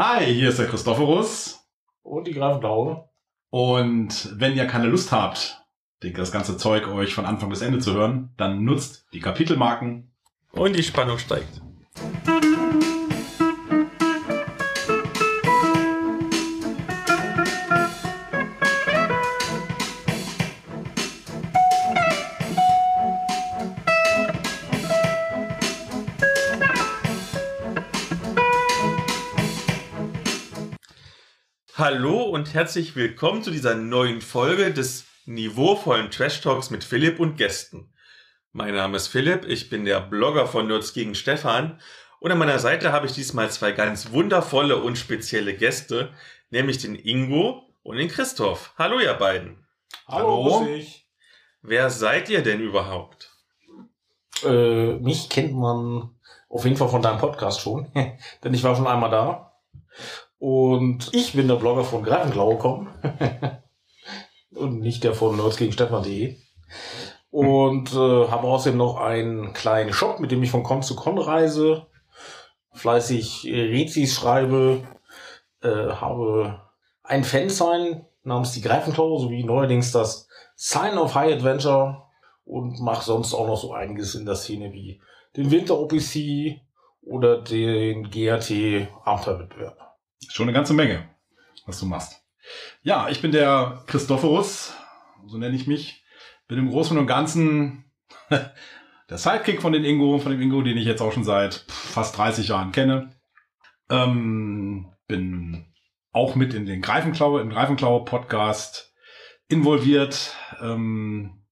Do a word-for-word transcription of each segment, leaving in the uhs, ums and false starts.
Hi, hier ist der Christophorus. Und die Greifenklaue. Und wenn ihr keine Lust habt, das ganze Zeug euch von Anfang bis Ende zu hören, dann nutzt die Kapitelmarken. Und die Spannung steigt. Hallo und herzlich willkommen zu dieser neuen Folge des niveauvollen Trash Talks mit Philipp und Gästen. Mein Name ist Philipp, ich bin der Blogger von Nerds gegen Stefan und an meiner Seite habe ich diesmal zwei ganz wundervolle und spezielle Gäste, nämlich den Ingo und den Christoph. Hallo ihr beiden. Hallo. Hallo. Wer seid ihr denn überhaupt? Äh, mich kennt man auf jeden Fall von deinem Podcast schon, denn ich war schon einmal da. Und ich bin der Blogger von Greifenklaue Punkt com und nicht der von nerds gegen stefan punkt de und äh, habe außerdem noch einen kleinen Shop, mit dem ich von Con zu Con reise, fleißig Rezis schreibe, äh, habe ein Fansign namens die Greifenklaue sowie neuerdings das Sign of High Adventure und mache sonst auch noch so einiges in der Szene wie den Winter O P C oder den G A T Abenteuerwettbewerb. Schon eine ganze Menge, was du machst. Ja, ich bin der Christophorus, so nenne ich mich. Bin im Großen und Ganzen der Sidekick von den Ingo, von dem Ingo, den ich jetzt auch schon seit fast dreißig Jahren kenne. Ähm, bin auch mit in den Greifenklaue, im Greifenklaue-Podcast involviert. Ähm,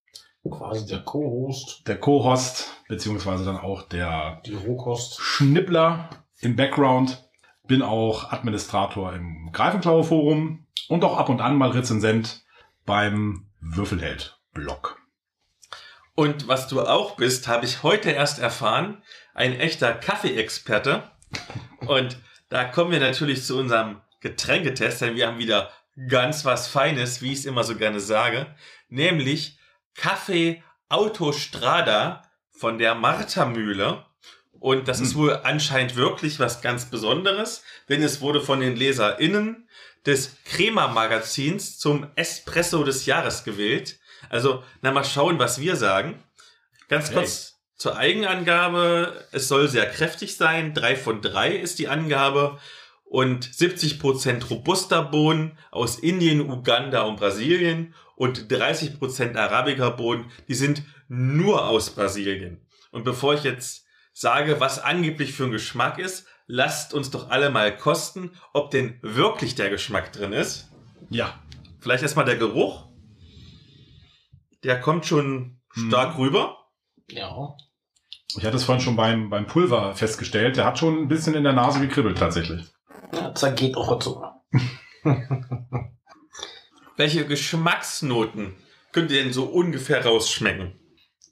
Quasi der Co-Host. Der Co-Host, beziehungsweise dann auch der Die Rohkost. Schnippler im Background. Bin auch Administrator im Greifenklaue-Forum und auch ab und an mal Rezensent beim Würfelheld-Blog. Und was du auch bist, habe ich heute erst erfahren, ein echter Kaffee-Experte. Und da kommen wir natürlich zu unserem Getränketest, denn wir haben wieder ganz was Feines, wie ich es immer so gerne sage, nämlich Kaffee Autostrada von der Martha-Mühle. Und das ist wohl anscheinend wirklich was ganz Besonderes, denn es wurde von den LeserInnen des Crema Magazins zum Espresso des Jahres gewählt. Also, na mal schauen, was wir sagen. Ganz kurz hey. Zur Eigenangabe. Es soll sehr kräftig sein. drei von drei ist die Angabe. Und siebzig Prozent Robusta-Bohnen aus Indien, Uganda und Brasilien und dreißig Prozent Arabica-Bohnen, die sind nur aus Brasilien. Und bevor ich jetzt sage, was angeblich für ein Geschmack ist, lasst uns doch alle mal kosten, ob denn wirklich der Geschmack drin ist. Ja. Vielleicht erstmal der Geruch. Der kommt schon hm. stark rüber. Ja. Ich hatte es vorhin schon beim, beim Pulver festgestellt. Der hat schon ein bisschen in der Nase gekribbelt, tatsächlich. Ja, das geht auch dazu. Welche Geschmacksnoten könnt ihr denn so ungefähr rausschmecken?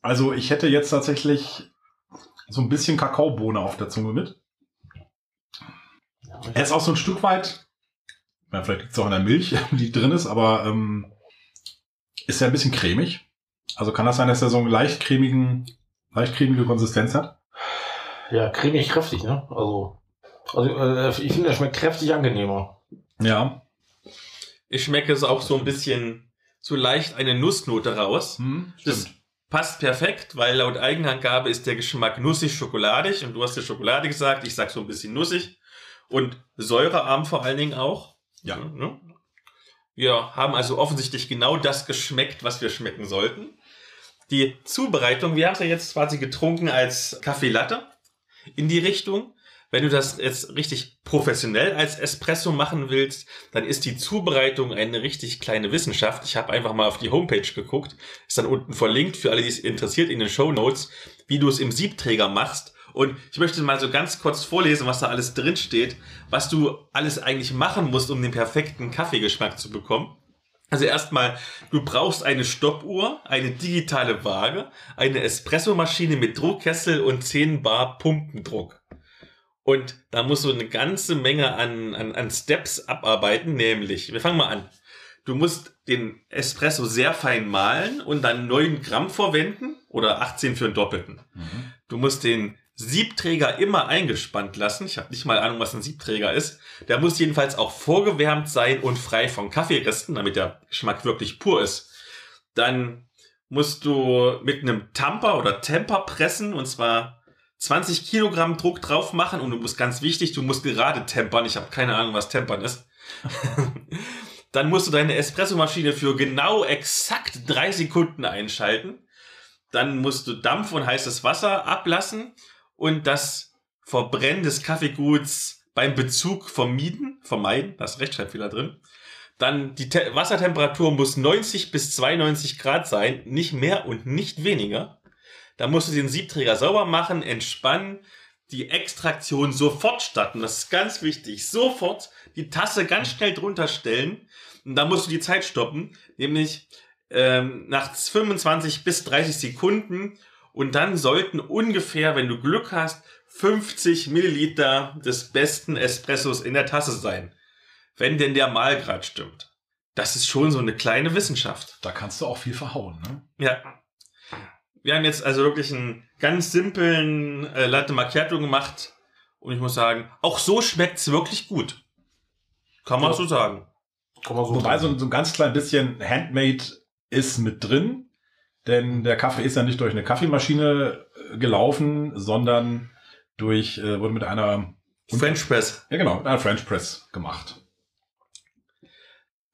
Also ich hätte jetzt tatsächlich so ein bisschen Kakaobohne auf der Zunge mit. Er ist auch so ein Stück weit, ja, vielleicht liegt es auch an der Milch, die drin ist, aber ähm, ist ja ein bisschen cremig. Also kann das sein, dass er so eine leicht cremigen, leicht cremige Konsistenz hat? Ja, cremig kräftig, ne? Also, also ich finde, er schmeckt kräftig angenehmer. Ja. Ich schmecke es auch so ein bisschen so leicht eine Nussnote raus. Hm, stimmt. Das passt perfekt, weil laut Eigenangabe ist der Geschmack nussig-schokoladig und du hast ja Schokolade gesagt, ich sag so ein bisschen nussig und säurearm vor allen Dingen auch. Ja. Wir haben also offensichtlich genau das geschmeckt, was wir schmecken sollten. Die Zubereitung, wir haben es ja jetzt quasi getrunken als Kaffee Latte in die Richtung. Wenn du das jetzt richtig professionell als Espresso machen willst, dann ist die Zubereitung eine richtig kleine Wissenschaft. Ich habe einfach mal auf die Homepage geguckt, ist dann unten verlinkt für alle, die es interessiert, in den Shownotes, wie du es im Siebträger machst. Und ich möchte mal so ganz kurz vorlesen, was da alles drin steht, was du alles eigentlich machen musst, um den perfekten Kaffeegeschmack zu bekommen. Also erstmal, du brauchst eine Stoppuhr, eine digitale Waage, eine Espressomaschine mit Druckkessel und zehn Bar Pumpendruck. Und da musst du eine ganze Menge an, an, an Steps abarbeiten, nämlich, wir fangen mal an. Du musst den Espresso sehr fein mahlen und dann neun Gramm verwenden oder achtzehn für einen Doppelten. Mhm. Du musst den Siebträger immer eingespannt lassen. Ich habe nicht mal Ahnung, was ein Siebträger ist. Der muss jedenfalls auch vorgewärmt sein und frei von Kaffeeresten, damit der Geschmack wirklich pur ist. Dann musst du mit einem Tamper oder Temper pressen, und zwar zwanzig Kilogramm Druck drauf machen, und du musst, ganz wichtig, du musst gerade tempern. Ich habe keine Ahnung, was tempern ist. Dann musst du deine Espressomaschine für genau exakt drei Sekunden einschalten. Dann musst du Dampf und heißes Wasser ablassen und das Verbrennen des Kaffeeguts beim Bezug vermieden, vermeiden. Da ist Rechtschreibfehler drin. Dann die Te- Wassertemperatur muss neunzig bis zweiundneunzig Grad sein, nicht mehr und nicht weniger. Da musst du den Siebträger sauber machen, entspannen, die Extraktion sofort starten. Das ist ganz wichtig. Sofort die Tasse ganz schnell drunter stellen. Und da musst du die Zeit stoppen, nämlich ähm, nach fünfundzwanzig bis dreißig Sekunden. Und dann sollten ungefähr, wenn du Glück hast, fünfzig Milliliter des besten Espressos in der Tasse sein. Wenn denn der Mahlgrad stimmt. Das ist schon so eine kleine Wissenschaft. Da kannst du auch viel verhauen, ne? Ja. Wir haben jetzt also wirklich einen ganz simplen äh, Latte Macchiato gemacht. Und ich muss sagen, auch so schmeckt es wirklich gut. Kann man ja so sagen. Kann man so Wobei sagen. So, so ein ganz klein bisschen Handmade ist mit drin. Denn der Kaffee ist ja nicht durch eine Kaffeemaschine gelaufen, sondern durch äh, wurde mit einer French Press. Ja genau, mit einer French Press gemacht.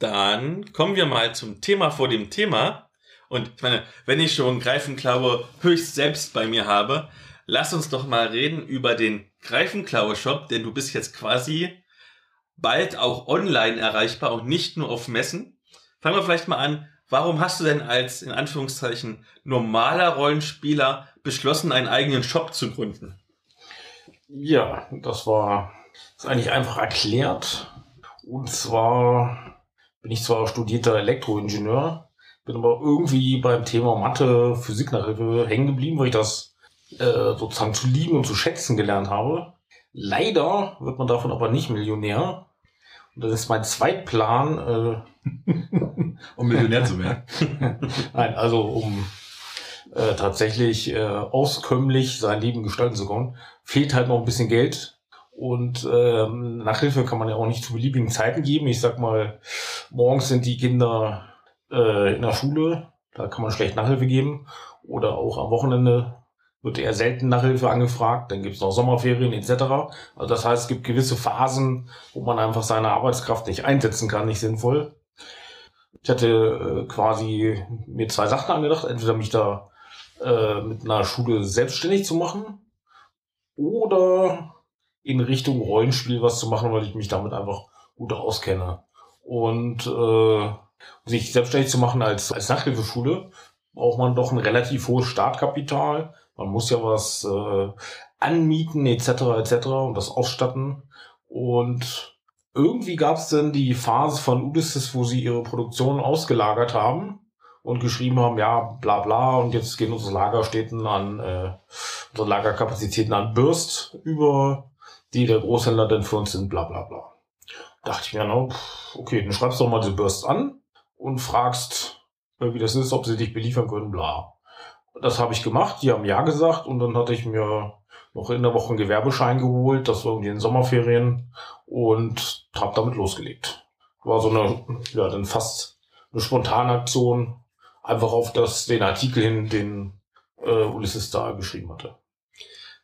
Dann kommen wir mal zum Thema vor dem Thema. Und ich meine, wenn ich schon Greifenklaue höchst selbst bei mir habe, lass uns doch mal reden über den Greifenklaue-Shop, denn du bist jetzt quasi bald auch online erreichbar und nicht nur auf Messen. Fangen wir vielleicht mal an, warum hast du denn als, in Anführungszeichen, normaler Rollenspieler beschlossen, einen eigenen Shop zu gründen? Ja, das war das ist eigentlich einfach erklärt. Und zwar bin ich zwar studierter Elektroingenieur, bin aber irgendwie beim Thema Mathe, Physiknachhilfe hängen geblieben, weil ich das äh, sozusagen zu lieben und zu schätzen gelernt habe. Leider wird man davon aber nicht Millionär. Und das ist mein Zweitplan. Äh, um Millionär zu werden. Nein, also um äh, tatsächlich äh, auskömmlich sein Leben gestalten zu können. Fehlt halt noch ein bisschen Geld. Und ähm, Nachhilfe kann man ja auch nicht zu beliebigen Zeiten geben. Ich sag mal, morgens sind die Kinder in der Schule, da kann man schlecht Nachhilfe geben, oder auch am Wochenende wird eher selten Nachhilfe angefragt, dann gibt es noch Sommerferien et cetera. Also das heißt, es gibt gewisse Phasen, wo man einfach seine Arbeitskraft nicht einsetzen kann, nicht sinnvoll. Ich hatte äh, quasi mir zwei Sachen angedacht, entweder mich da äh, mit einer Schule selbstständig zu machen oder in Richtung Rollenspiel was zu machen, weil ich mich damit einfach gut auskenne. Und äh, um sich selbstständig zu machen als, als Nachhilfeschule, braucht man doch ein relativ hohes Startkapital. Man muss ja was äh, anmieten et cetera et cetera und das ausstatten. Und irgendwie gab es dann die Phase von Odysseus, wo sie ihre Produktion ausgelagert haben und geschrieben haben, ja, bla bla, und jetzt gehen unsere Lagerstätten an, äh, unsere Lagerkapazitäten an Bürst über, die der Großhändler dann für uns sind, bla bla bla. Dachte ich mir, na, okay, dann schreibst du doch mal diese Bürst an und fragst, wie das ist, ob sie dich beliefern können, bla. Das habe ich gemacht, die haben ja gesagt, und dann hatte ich mir noch in der Woche einen Gewerbeschein geholt, das war irgendwie in den Sommerferien, und habe damit losgelegt. War so eine, ja, dann fast eine spontane Aktion, einfach auf das, den Artikel hin, den äh, Ulysses da geschrieben hatte.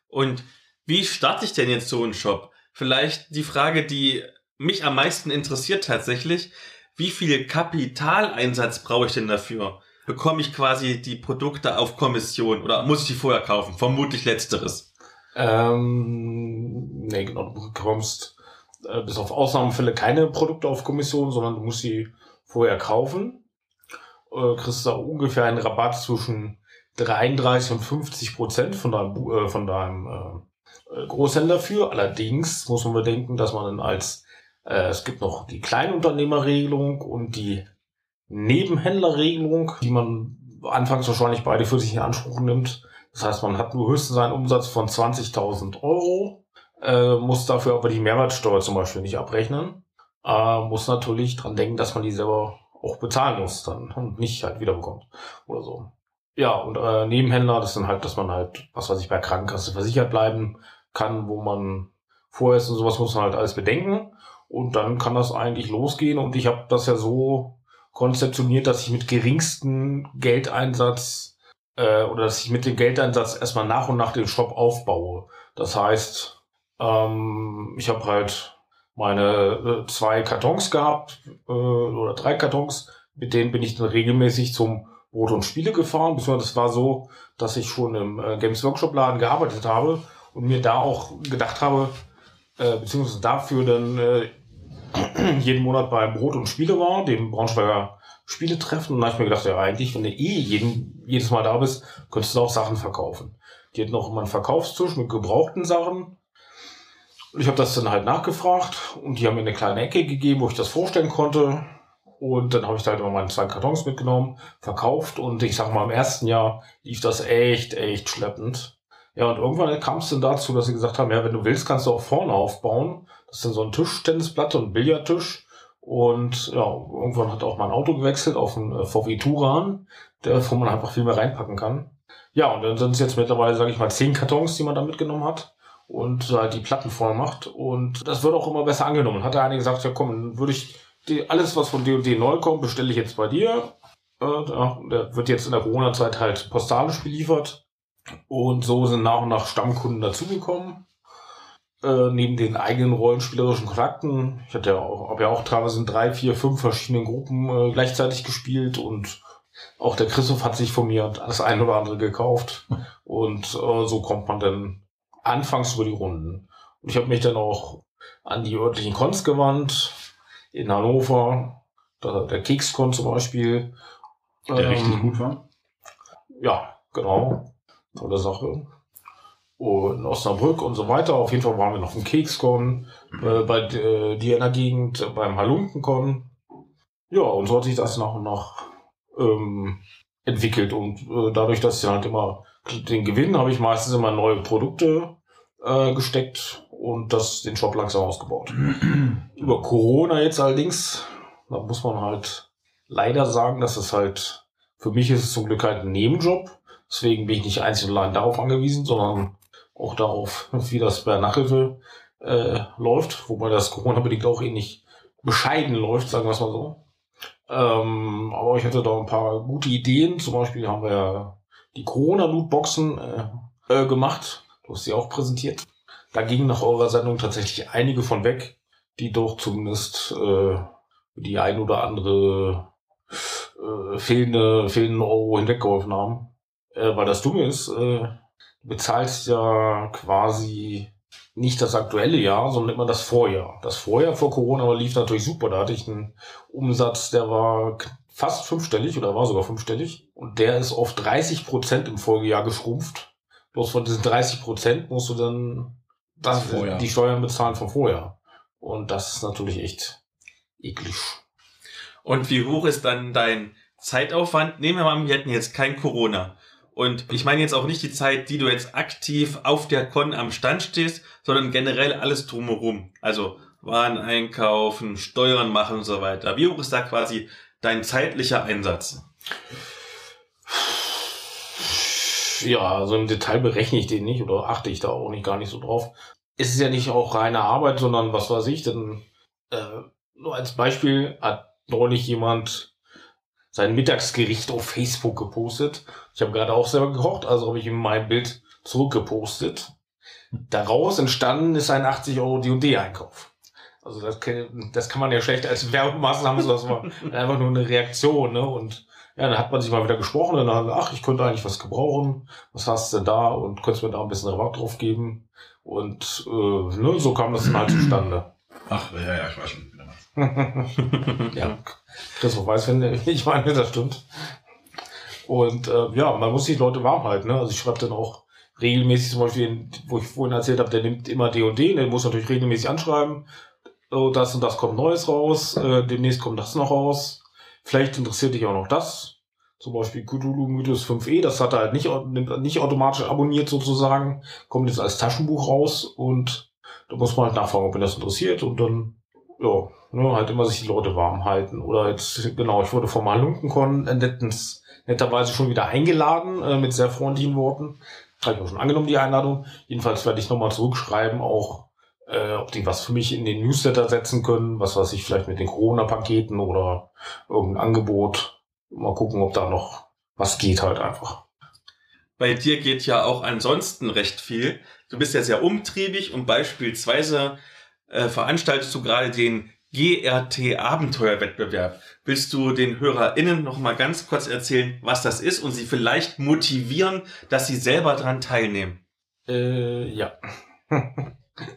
Und wie starte ich denn jetzt so einen Shop? Vielleicht die Frage, die mich am meisten interessiert tatsächlich: Wie viel Kapitaleinsatz brauche ich denn dafür? Bekomme ich quasi die Produkte auf Kommission oder muss ich die vorher kaufen? Vermutlich letzteres. Ähm, nee, genau. Du bekommst äh, bis auf Ausnahmefälle keine Produkte auf Kommission, sondern du musst sie vorher kaufen. Äh, kriegst da ungefähr einen Rabatt zwischen dreiunddreißig und fünfzig Prozent von deinem, äh, von deinem äh, Großhändler für. Allerdings muss man bedenken, dass man dann als Es gibt noch die Kleinunternehmerregelung und die Nebenhändlerregelung, die man anfangs wahrscheinlich beide für sich in Anspruch nimmt. Das heißt, man hat nur höchstens einen Umsatz von zwanzigtausend Euro, äh, muss dafür aber die Mehrwertsteuer zum Beispiel nicht abrechnen, äh, muss natürlich dran denken, dass man die selber auch bezahlen muss dann und nicht halt wiederbekommt oder so. Ja, und äh, Nebenhändler, das sind halt, dass man halt, was weiß ich, bei Krankenkasse versichert bleiben kann, wo man vorher ist und sowas muss man halt alles bedenken. Und dann kann das eigentlich losgehen. Und ich habe das ja so konzeptioniert, dass ich mit geringstem Geldeinsatz äh, oder dass ich mit dem Geldeinsatz erstmal nach und nach den Shop aufbaue. Das heißt, ähm, ich habe halt meine äh, zwei Kartons gehabt äh, oder drei Kartons. Mit denen bin ich dann regelmäßig zum Brot und Spiele gefahren. Beziehungsweise das war so, dass ich schon im äh, Games Workshop Laden gearbeitet habe und mir da auch gedacht habe, äh, beziehungsweise dafür dann äh, jeden Monat bei Brot und Spiele war, dem Braunschweiger Spieletreffen. Und da habe ich mir gedacht, ja eigentlich, wenn du eh jeden, jedes Mal da bist, könntest du auch Sachen verkaufen. Die hatten auch immer einen Verkaufstisch mit gebrauchten Sachen. Und ich habe das dann halt nachgefragt und die haben mir eine kleine Ecke gegeben, wo ich das vorstellen konnte. Und dann habe ich da halt immer meine zwei Kartons mitgenommen, verkauft und ich sag mal, im ersten Jahr lief das echt, echt schleppend. Ja, und irgendwann kam es dann dazu, dass sie gesagt haben, ja, wenn du willst, kannst du auch vorne aufbauen. Das ist dann so ein Tischtennisplatte und ein Billardtisch. Und ja, irgendwann hat auch mein Auto gewechselt auf einen V W Touran, der, wo man einfach viel mehr reinpacken kann. Ja, und dann sind es jetzt mittlerweile, sage ich mal, zehn Kartons, die man da mitgenommen hat und halt die Platten vorne macht. Und das wird auch immer besser angenommen. Hat der eine gesagt, ja komm, dann würde ich die, alles, was von D und D neu kommt, bestelle ich jetzt bei dir. Äh, da, da wird jetzt in der Corona-Zeit halt postalisch geliefert. Und so sind nach und nach Stammkunden dazugekommen. Äh, neben den eigenen rollenspielerischen Kontakten. Ich hatte ja auch, habe ja auch teilweise in drei, vier, fünf verschiedenen Gruppen äh, gleichzeitig gespielt. Und auch der Christoph hat sich von mir das ein oder andere gekauft. Und äh, so kommt man dann anfangs über die Runden. Und ich habe mich dann auch an die örtlichen Cons gewandt. In Hannover, der Kekscon zum Beispiel. Der ähm, richtig gut war. Ja, genau. Tolle Sache. Und in Osnabrück und so weiter. Auf jeden Fall waren wir noch im Kekscon, äh, bei äh, dir in der Gegend, äh, beim Halunkencon. Ja, und so hat sich das nach und nach ähm, entwickelt. Und äh, dadurch, dass ich halt immer den Gewinn, habe ich meistens immer neue Produkte äh, gesteckt. Und das den Shop langsam ausgebaut. Über Corona jetzt allerdings, da muss man halt leider sagen, dass es halt, für mich ist es zum Glück halt ein Nebenjob. Deswegen bin ich nicht einzig und allein darauf angewiesen, sondern auch darauf, wie das bei Nachhilfe äh, läuft. Wobei das Corona-bedingt auch eh nicht bescheiden läuft, sagen wir es mal so. Ähm, aber ich hatte da ein paar gute Ideen. Zum Beispiel haben wir ja die Corona-Lootboxen äh, äh, gemacht. Du hast sie auch präsentiert. Da gingen nach eurer Sendung tatsächlich einige von weg, die doch zumindest äh, die ein oder andere äh, fehlende, fehlende Euro hinweggeholfen haben. Äh, weil das Dumme ist, äh, du bezahlst ja quasi nicht das aktuelle Jahr, sondern immer das Vorjahr. Das Vorjahr vor Corona lief natürlich super. Da hatte ich einen Umsatz, der war fast fünfstellig oder war sogar fünfstellig. Und der ist auf dreißig Prozent im Folgejahr geschrumpft. Bloß von diesen dreißig Prozent musst du dann das vorher. Die Steuern bezahlen von vorher. Und das ist natürlich echt eklig. Und wie hoch ist dann dein Zeitaufwand? Nehmen wir mal an, wir hätten jetzt kein Corona. Und ich meine jetzt auch nicht die Zeit, die du jetzt aktiv auf der Con am Stand stehst, sondern generell alles drumherum. Also Waren einkaufen, Steuern machen und so weiter. Wie hoch ist da quasi dein zeitlicher Einsatz? Ja, also im Detail berechne ich den nicht oder achte ich da auch nicht gar nicht so drauf. Es ist ja nicht auch reine Arbeit, sondern was weiß ich denn. Äh, nur als Beispiel hat neulich jemand sein Mittagsgericht auf Facebook gepostet. Ich habe gerade auch selber gekocht, also habe ich ihm mein Bild zurückgepostet. Daraus entstanden ist ein achtzig Euro D und D-Einkauf. Also das kann, das kann man ja schlecht als Werbemaßnahme, so das war einfach nur eine Reaktion, ne? Und ja, dann hat man sich mal wieder gesprochen und dann hat man, ach, ich könnte eigentlich was gebrauchen, was hast du denn da und könntest mir da ein bisschen Rabatt drauf geben und äh, ne, so kam das dann halt zustande. Ach, ja, ja, ich weiß schon wieder was. Ja, Christoph weiß, wenn ich meine, das stimmt. Und äh, ja, man muss die Leute warm halten, ne? Also ich schreibe dann auch regelmäßig zum Beispiel, wo ich vorhin erzählt habe, der nimmt immer D und D, &D, den muss natürlich regelmäßig anschreiben, so, das und das kommt Neues raus, äh, demnächst kommt das noch raus. Vielleicht interessiert dich auch noch das. Zum Beispiel Cthulhu Mythos fünf E, das hat er halt nicht, nicht automatisch abonniert sozusagen. Kommt jetzt als Taschenbuch raus und da muss man halt nachfragen, ob ihn das interessiert. Und dann ja, ne, halt immer sich die Leute warm halten. Oder jetzt, genau, ich wurde vom Halunkenkon nettens, netterweise schon wieder eingeladen, äh, mit sehr freundlichen Worten. Habe ich auch schon angenommen, die Einladung. Jedenfalls werde ich nochmal zurückschreiben, auch äh, ob die was für mich in den Newsletter setzen können, was weiß ich, vielleicht mit den Corona-Paketen oder irgendein Angebot. Mal gucken, ob da noch was geht halt einfach. Bei dir geht ja auch ansonsten recht viel. Du bist ja sehr umtriebig und beispielsweise äh, veranstaltest du gerade den G R T-Abenteuerwettbewerb. Willst du den HörerInnen noch mal ganz kurz erzählen, was das ist und sie vielleicht motivieren, dass sie selber dran teilnehmen? Äh, ja.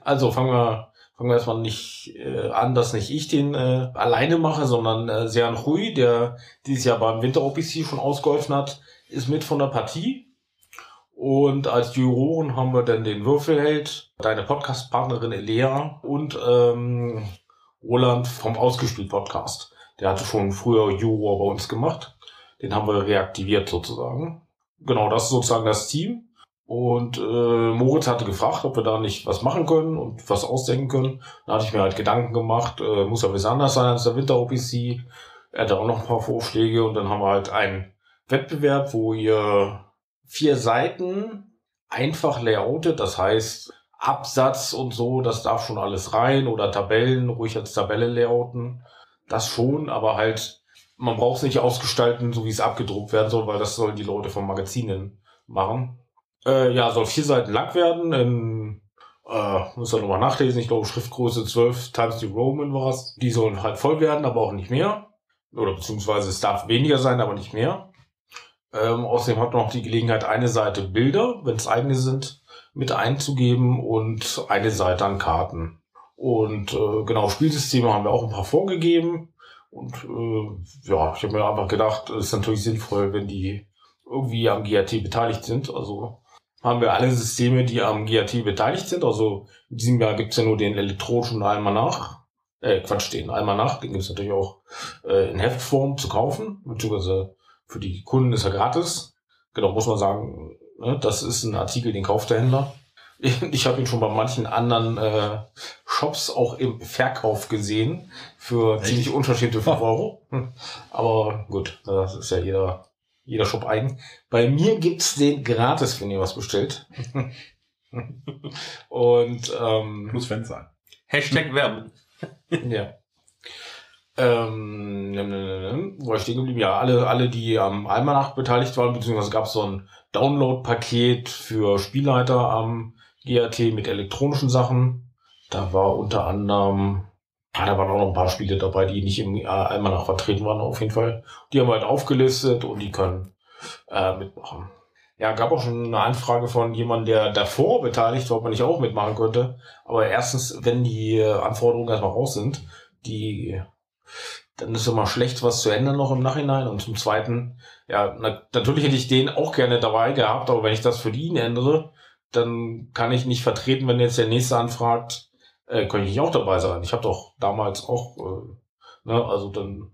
Also fangen wir, fangen wir erstmal nicht äh, an, dass nicht ich den äh, alleine mache, sondern äh, Sian Hui, der dieses Jahr beim Winter-O P C schon ausgeholfen hat, ist mit von der Partie. Und als Juroren haben wir dann den Würfelheld, deine Podcast-Partnerin Elea und ähm, Roland vom Ausgespielt-Podcast. Der hatte schon früher Juror bei uns gemacht. Den haben wir reaktiviert sozusagen. Genau, das ist sozusagen das Team. Und äh, Moritz hatte gefragt, ob wir da nicht was machen können und was ausdenken können. Da hatte ich mir halt Gedanken gemacht, äh, muss ja ein bisschen anders sein als der Winter-O P C. Er hatte auch noch ein paar Vorschläge und dann haben wir halt einen Wettbewerb, wo ihr vier Seiten einfach layoutet, das heißt Absatz und so, das darf schon alles rein oder Tabellen, ruhig als Tabelle layouten, das schon, aber halt, man braucht es nicht ausgestalten, so wie es abgedruckt werden soll, weil das sollen die Leute von Magazinen machen. Äh, ja, soll vier Seiten lang werden, in, äh, muss man nochmal nachlesen, ich glaube Schriftgröße zwölf times the Roman war es, die sollen halt voll werden, aber auch nicht mehr, oder beziehungsweise es darf weniger sein, aber nicht mehr. Ähm, außerdem hat man noch die Gelegenheit, eine Seite Bilder, wenn es eigene sind, mit einzugeben und eine Seite an Karten. Und äh, genau, Spielsysteme haben wir auch ein paar vorgegeben. Und äh, ja, ich habe mir einfach gedacht, es ist natürlich sinnvoll, wenn die irgendwie am G A T beteiligt sind. Also haben wir alle Systeme, die am G A T beteiligt sind. Also in diesem Jahr gibt es ja nur den elektronischen Almanach. Äh, Quatsch, den Almanach, den gibt es natürlich auch äh, in Heftform zu kaufen, beziehungsweise für die Kunden ist er gratis. Genau, muss man sagen, ne, das ist ein Artikel, den kauft der Händler. Ich habe ihn schon bei manchen anderen äh, Shops auch im Verkauf gesehen für Echt? ziemlich unterschiedliche fünf Euro. Aber gut, das ist ja jeder, jeder Shop eigen. Bei mir gibt's den gratis, wenn ihr was bestellt. Und ähm, muss Fan sein. Hashtag Werbung. Ja. Ähm, wo ich stehen geblieben, ja, alle, alle, die am Almanach beteiligt waren, beziehungsweise gab es so ein Download-Paket für Spielleiter am G A T mit elektronischen Sachen. Da war unter anderem, ah, da waren auch noch ein paar Spiele dabei, die nicht im Almanach vertreten waren, auf jeden Fall. Die haben wir halt aufgelistet und die können äh, mitmachen. Ja, gab auch schon eine Anfrage von jemandem, der davor beteiligt war, ob man nicht auch mitmachen könnte. Aber erstens, wenn die Anforderungen erstmal raus sind, die dann ist immer schlecht, was zu ändern noch im Nachhinein. Und zum Zweiten, ja, na, natürlich hätte ich den auch gerne dabei gehabt, aber wenn ich das für ihn ändere, dann kann ich nicht vertreten, wenn jetzt der Nächste anfragt, äh, könnte ich nicht auch dabei sein. Ich habe doch damals auch, äh, ne, also dann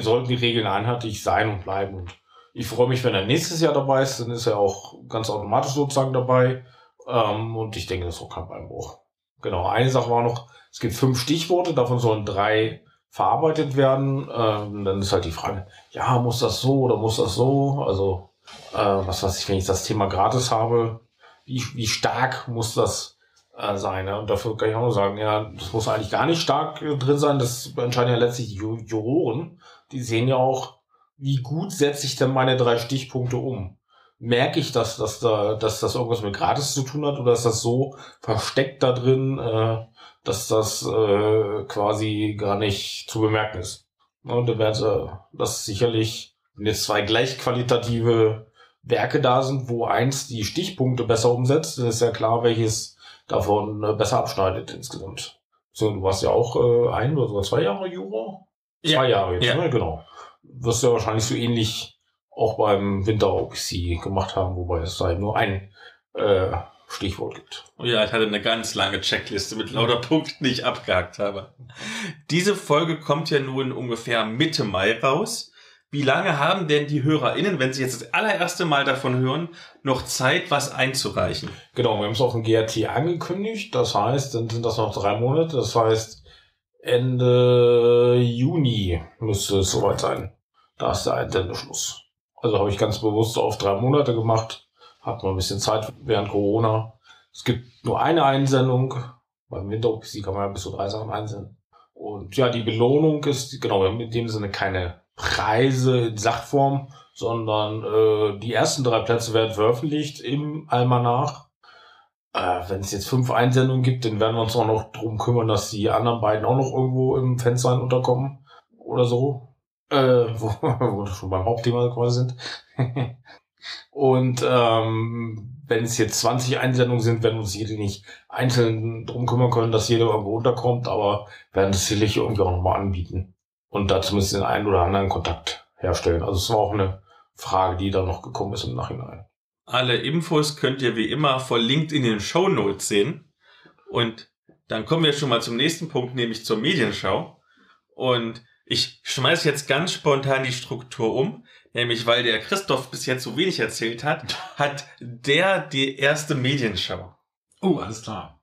sollten die Regeln einheitlich sein und bleiben. Und ich freue mich, wenn er nächstes Jahr dabei ist, dann ist er auch ganz automatisch sozusagen dabei. Ähm, und ich denke, das ist auch kein Beinbruch. Genau, eine Sache war noch, es gibt fünf Stichworte, davon sollen drei verarbeitet werden, ähm, dann ist halt die Frage, ja, muss das so oder muss das so? Also, äh, was weiß ich, wenn ich das Thema gratis habe, wie, wie stark muss das äh, sein? Ne? Und dafür kann ich auch nur sagen, ja, das muss eigentlich gar nicht stark äh, drin sein, das entscheiden ja letztlich die Juroren, die sehen ja auch, wie gut setze ich denn meine drei Stichpunkte um? Merke ich, dass, dass, da, dass das irgendwas mit gratis zu tun hat oder ist das so versteckt da drin, äh, dass das äh, quasi gar nicht zu bemerken ist. Und dann wäre das sicherlich, wenn jetzt zwei gleich qualitative Werke da sind, wo eins die Stichpunkte besser umsetzt, dann ist ja klar, welches davon besser abschneidet insgesamt. So, du warst ja auch äh, ein oder sogar zwei Jahre Jura? Ja. Zwei Jahre jetzt, ja. Ne? Genau. Wirst du ja wahrscheinlich so ähnlich auch beim Winter-O P C gemacht haben, wobei es da eben nur ein äh, Stichwort gibt. Oh ja, ich hatte eine ganz lange Checkliste mit lauter Punkten, die ich abgehakt habe. Diese Folge kommt ja nun ungefähr Mitte Mai raus. Wie lange haben denn die HörerInnen, wenn sie jetzt das allererste Mal davon hören, noch Zeit, was einzureichen? Genau, wir haben es auf dem G A T angekündigt. Das heißt, dann sind das noch drei Monate. Das heißt, Ende Juni müsste es soweit sein. Da ist der Einsendeschluss. Also habe ich ganz bewusst auf drei Monate gemacht. Hat mal ein bisschen Zeit während Corona. Es gibt nur eine Einsendung. Beim Winter-O P C kann man ja bis zu drei Sachen einsenden. Und ja, die Belohnung ist, genau, in dem Sinne keine Preise in Sachform, sondern äh, die ersten drei Plätze werden veröffentlicht im Almanach. Äh, Wenn es jetzt fünf Einsendungen gibt, dann werden wir uns auch noch drum kümmern, dass die anderen beiden auch noch irgendwo im Fenster unterkommen oder so. Äh, wo, wo wir schon beim Hauptthema quasi sind. Und ähm, wenn es jetzt zwanzig Einsendungen sind, werden wir uns jede nicht einzeln drum kümmern können, dass jeder irgendwo unterkommt, aber werden das sicherlich irgendwie auch nochmal anbieten. Und da zumindest den einen oder anderen Kontakt herstellen. Also es war auch eine Frage, die da noch gekommen ist im Nachhinein. Alle Infos könnt ihr wie immer verlinkt in den Shownotes sehen. Und dann kommen wir schon mal zum nächsten Punkt, nämlich zur Medienschau. Und ich schmeiße jetzt ganz spontan die Struktur um, nämlich weil der Christoph bis jetzt so wenig erzählt hat, hat der die erste Medienschau. Oh, alles klar.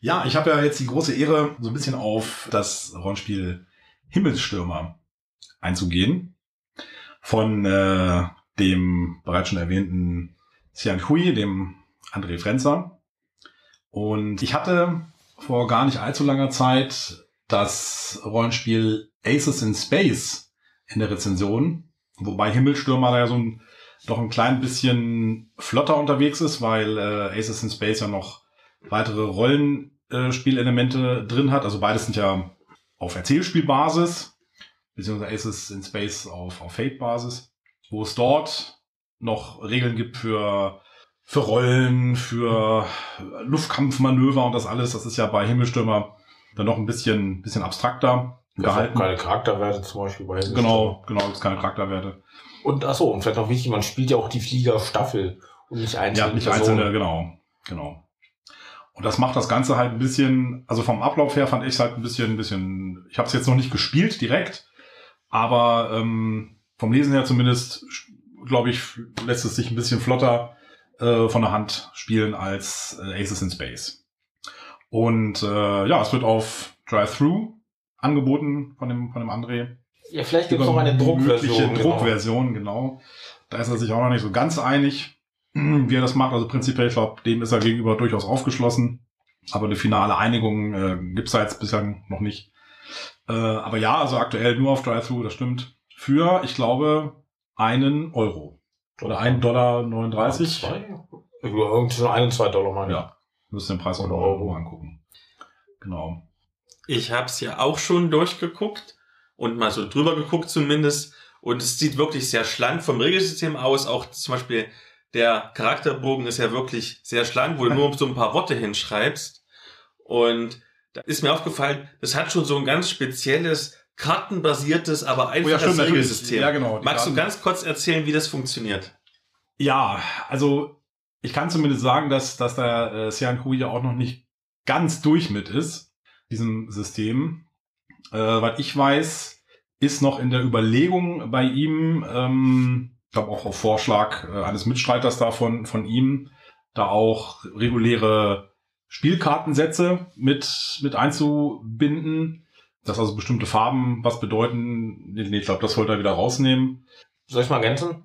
Ja, ich habe ja jetzt die große Ehre, so ein bisschen auf das Rollenspiel Himmelsstürmer einzugehen. Von äh, dem bereits schon erwähnten Sian Hui, dem André Frenzer. Und ich hatte vor gar nicht allzu langer Zeit das Rollenspiel Aces in Space in der Rezension, wobei Himmelsstürmer da ja so ein, doch ein klein bisschen flotter unterwegs ist, weil äh, Aces in Space ja noch weitere Rollenspielelemente drin hat. Also beides sind ja auf Erzählspielbasis, beziehungsweise Aces in Space auf, auf Fate-Basis, wo es dort noch Regeln gibt für, für Rollen, für Luftkampfmanöver und das alles. Das ist ja bei Himmelsstürmer dann noch ein bisschen, bisschen abstrakter gehalten. Auch keine Charakterwerte zum Beispiel bei Himmelsstürmer. Genau, genau, es gibt keine Charakterwerte. Und achso, und vielleicht noch wichtig, man spielt ja auch die Fliegerstaffel und nicht einzelne. Ja, nicht einzelne, Personen. genau, genau. Und das macht das Ganze halt ein bisschen, also vom Ablauf her fand ich es halt ein bisschen, ein bisschen, ich habe es jetzt noch nicht gespielt direkt, aber ähm, vom Lesen her zumindest, glaube ich, lässt es sich ein bisschen flotter äh, von der Hand spielen als äh, Aces in Space. Und äh, ja, es wird auf Drive-Thru angeboten von dem, von dem André. Ja, vielleicht gibt es noch eine Druckversion. Druckversion, genau. genau. Da ist er sich auch noch nicht so ganz einig, wie er das macht. Also prinzipiell, ich glaube, dem ist er gegenüber durchaus aufgeschlossen. Aber eine finale Einigung äh, gibt es da jetzt bislang noch nicht. Äh, aber ja, also aktuell nur auf Drive-Thru, das stimmt. Für, ich glaube, einen Euro. Oder ein Dollar neununddreißig. Irgendwie so ein, zwei Dollar, meine ich. Ja, müssen den Preis auch noch Euro angucken. Genau. Ich habe es ja auch schon durchgeguckt und mal so drüber geguckt zumindest. Und es sieht wirklich sehr schlank vom Regelsystem aus. Auch zum Beispiel der Charakterbogen ist ja wirklich sehr schlank, wo du nur so ein paar Worte hinschreibst. Und da ist mir aufgefallen, das hat schon so ein ganz spezielles, kartenbasiertes, aber einfaches oh ja, Regelsystem. Ja, genau. Magst Karten. du ganz kurz erzählen, wie das funktioniert? Ja, also ich kann zumindest sagen, dass, dass der äh, Sian Hui ja auch noch nicht ganz durch mit ist, diesem System. Äh, was ich weiß, ist noch in der Überlegung bei ihm, ähm, ich glaube auch auf Vorschlag äh, eines Mitstreiters davon, von ihm, da auch reguläre Spielkartensätze mit, mit einzubinden, dass also bestimmte Farben was bedeuten. Nee, nee, ich glaube, das wollte er wieder rausnehmen. Soll ich mal ergänzen?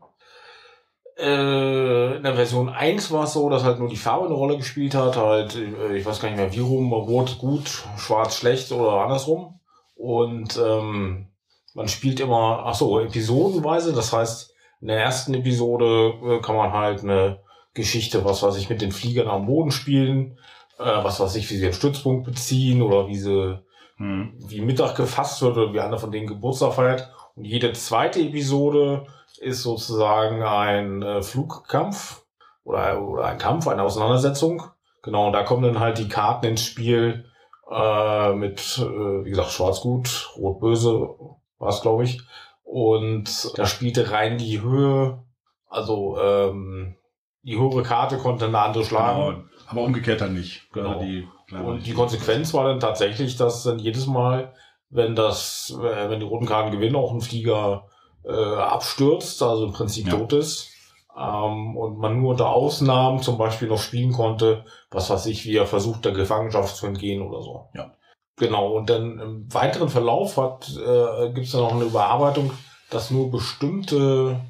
Äh, in der Version eins war es so, dass halt nur die Farbe eine Rolle gespielt hat. Halt, ich weiß gar nicht mehr, wie rum, rot gut, schwarz schlecht oder andersrum. Und ähm, man spielt immer, ach so, episodenweise. Das heißt, in der ersten Episode kann man halt eine Geschichte, was weiß ich, mit den Fliegern am Boden spielen, äh, was weiß ich, wie sie den Stützpunkt beziehen oder wie sie, hm. wie Mittag gefasst wird oder wie einer von denen Geburtstag feiert. Und jede zweite Episode ist sozusagen ein äh, Flugkampf oder, oder ein Kampf, eine Auseinandersetzung. Genau, und da kommen dann halt die Karten ins Spiel äh, mit, äh, wie gesagt, schwarz gut, rot böse war es, glaube ich. Und da spielte rein die Höhe, also ähm, die höhere Karte konnte eine andere schlagen. Genau, aber umgekehrt dann nicht. Genau. Die, und die Konsequenz war dann tatsächlich, dass dann jedes Mal, wenn das, äh, wenn die roten Karten gewinnen, auch ein Flieger äh, abstürzt, also im Prinzip ja. tot ist. Ähm, und man nur unter Ausnahmen zum Beispiel noch spielen konnte, was weiß ich, wie er versucht, der Gefangenschaft zu entgehen oder so. Ja. Genau, und dann im weiteren Verlauf hat, äh, gibt es dann noch eine Überarbeitung, dass nur bestimmte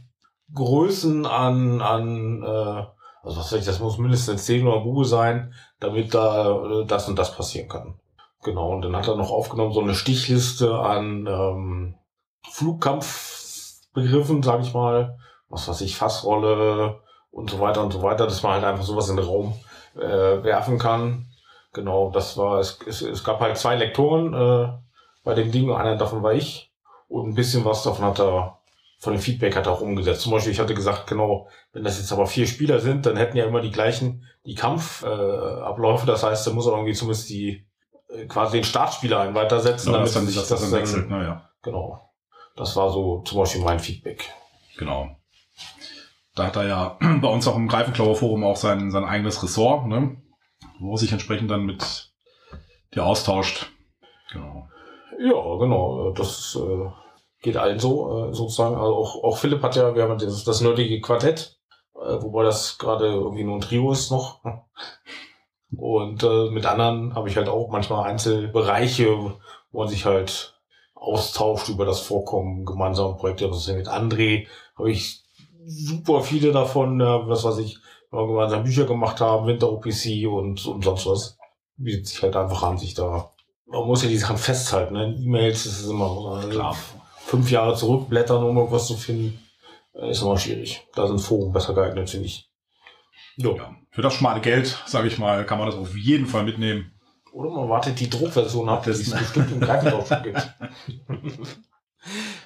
Größen an, an äh, also was weiß ich, das muss mindestens zehn oder Bube sein, damit da äh, das und das passieren kann. Genau, und dann hat er noch aufgenommen so eine Stichliste an ähm, Flugkampfbegriffen, sage ich mal, was weiß ich, Fassrolle und so weiter und so weiter, dass man halt einfach sowas in den Raum äh, werfen kann. Genau, das war, es, es, es gab halt zwei Lektoren äh, bei dem Ding, einer davon war ich und ein bisschen was davon hat er, von dem Feedback hat er auch umgesetzt. Zum Beispiel, ich hatte gesagt, genau, wenn das jetzt aber vier Spieler sind, dann hätten ja immer die gleichen, die Kampfabläufe, äh, das heißt, da muss er irgendwie zumindest die, äh, quasi den Startspieler ein weitersetzen, genau, damit dann sich das, das dann wechselt, na ja. Genau, das war so zum Beispiel mein Feedback. Genau. Da hat er ja bei uns auch im Greifenklaue-Forum auch sein, sein eigenes Ressort, ne? Wo sich entsprechend dann mit dir austauscht. Genau. Ja, genau. Das äh, geht allen so, äh, sozusagen. Also auch, auch Philipp hat ja, wir haben das, das nerdige Quartett, äh, wobei das gerade irgendwie nur ein Trio ist noch. Und äh, mit anderen habe ich halt auch manchmal Einzelbereiche, wo man sich halt austauscht über das Vorkommen gemeinsamer Projekte. Was ist mit André? Habe ich super viele davon, äh, was weiß ich, gemeinsam Bücher gemacht haben, Winter-O P C und, und sonst was. Bietet sich halt einfach an, sich da... Man muss ja die Sachen festhalten, ne? E-Mails, das ist immer... Also klar. Fünf Jahre zurückblättern, um irgendwas zu finden, ist immer schwierig. Da sind Foren besser geeignet, finde ich. Jo. Ja. Für das schmale Geld, sage ich mal, kann man das auf jeden Fall mitnehmen. Oder man wartet die Druckversion ab, die es bestimmt im Krankenhaus gibt.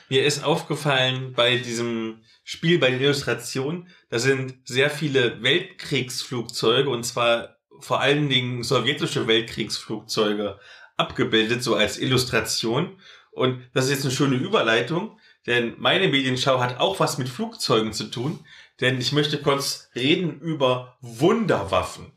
Mir ist aufgefallen bei diesem Spiel, bei der Illustration, da sind sehr viele Weltkriegsflugzeuge, und zwar vor allen Dingen sowjetische Weltkriegsflugzeuge, abgebildet, so als Illustration. Und das ist jetzt eine schöne Überleitung, denn meine Medienschau hat auch was mit Flugzeugen zu tun, denn ich möchte kurz reden über Wunderwaffen.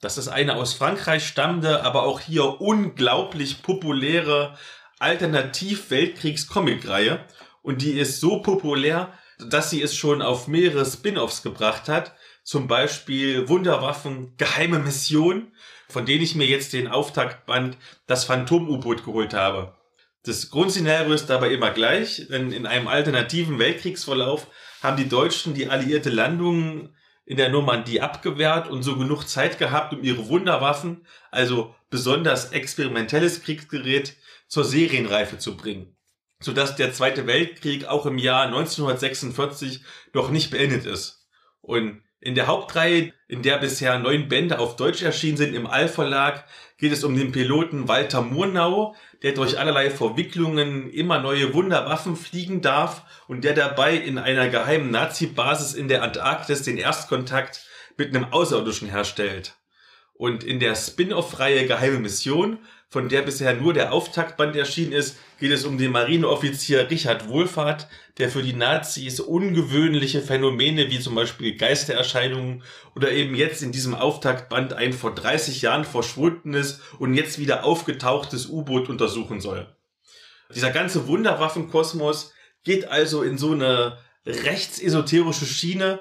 Das ist eine aus Frankreich stammende, aber auch hier unglaublich populäre Alternativ-Weltkriegs-Comic-Reihe, und die ist so populär, dass sie es schon auf mehrere Spin-Offs gebracht hat, zum Beispiel Wunderwaffen, Geheime Mission, von denen ich mir jetzt den Auftaktband Das Phantom-U-Boot geholt habe. Das Grundszenario ist dabei immer gleich, denn in einem alternativen Weltkriegsverlauf haben die Deutschen die alliierte Landung in der Normandie abgewehrt und so genug Zeit gehabt, um ihre Wunderwaffen, also besonders experimentelles Kriegsgerät, zur Serienreife zu bringen, sodass der Zweite Weltkrieg auch im Jahr neunzehnhundertsechsundvierzig noch nicht beendet ist. Und in der Hauptreihe, in der bisher neun Bände auf Deutsch erschienen sind, im All-Verlag, geht es um den Piloten Walter Murnau, der durch allerlei Verwicklungen immer neue Wunderwaffen fliegen darf und der dabei in einer geheimen Nazi-Basis in der Antarktis den Erstkontakt mit einem Außerirdischen herstellt. Und in der Spin-off-Reihe Geheime Mission, von der bisher nur der Auftaktband erschienen ist, geht es um den Marineoffizier Richard Wohlfahrt, der für die Nazis ungewöhnliche Phänomene wie zum Beispiel Geistererscheinungen oder eben jetzt in diesem Auftaktband ein vor dreißig Jahren verschwundenes und jetzt wieder aufgetauchtes U-Boot untersuchen soll. Dieser ganze Wunderwaffenkosmos geht also in so eine rechtsesoterische Schiene,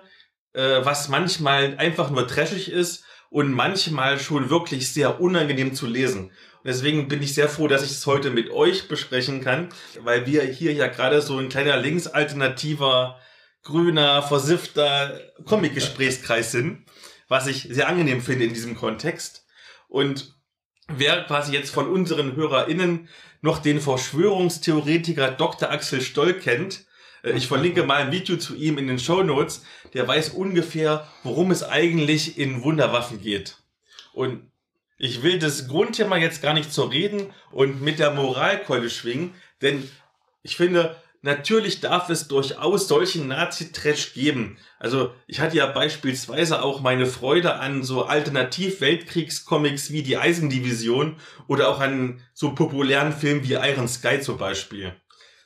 äh, was manchmal einfach nur trashig ist und manchmal schon wirklich sehr unangenehm zu lesen. Und deswegen bin ich sehr froh, dass ich es heute mit euch besprechen kann, weil wir hier ja gerade so ein kleiner linksalternativer, grüner, versiffter Comic-Gesprächskreis sind, was ich sehr angenehm finde in diesem Kontext. Und wer quasi jetzt von unseren HörerInnen noch den Verschwörungstheoretiker Doktor Axel Stoll kennt, ich verlinke mal ein Video zu ihm in den Shownotes, der weiß ungefähr, worum es eigentlich in Wunderwaffen geht. Und ich will das Grundthema jetzt gar nicht so reden und mit der Moralkeule schwingen, denn ich finde, natürlich darf es durchaus solchen Nazi-Trash geben. Also ich hatte ja beispielsweise auch meine Freude an so Alternativ-Weltkriegs-Comics wie die Eisendivision oder auch an so populären Filmen wie Iron Sky zum Beispiel.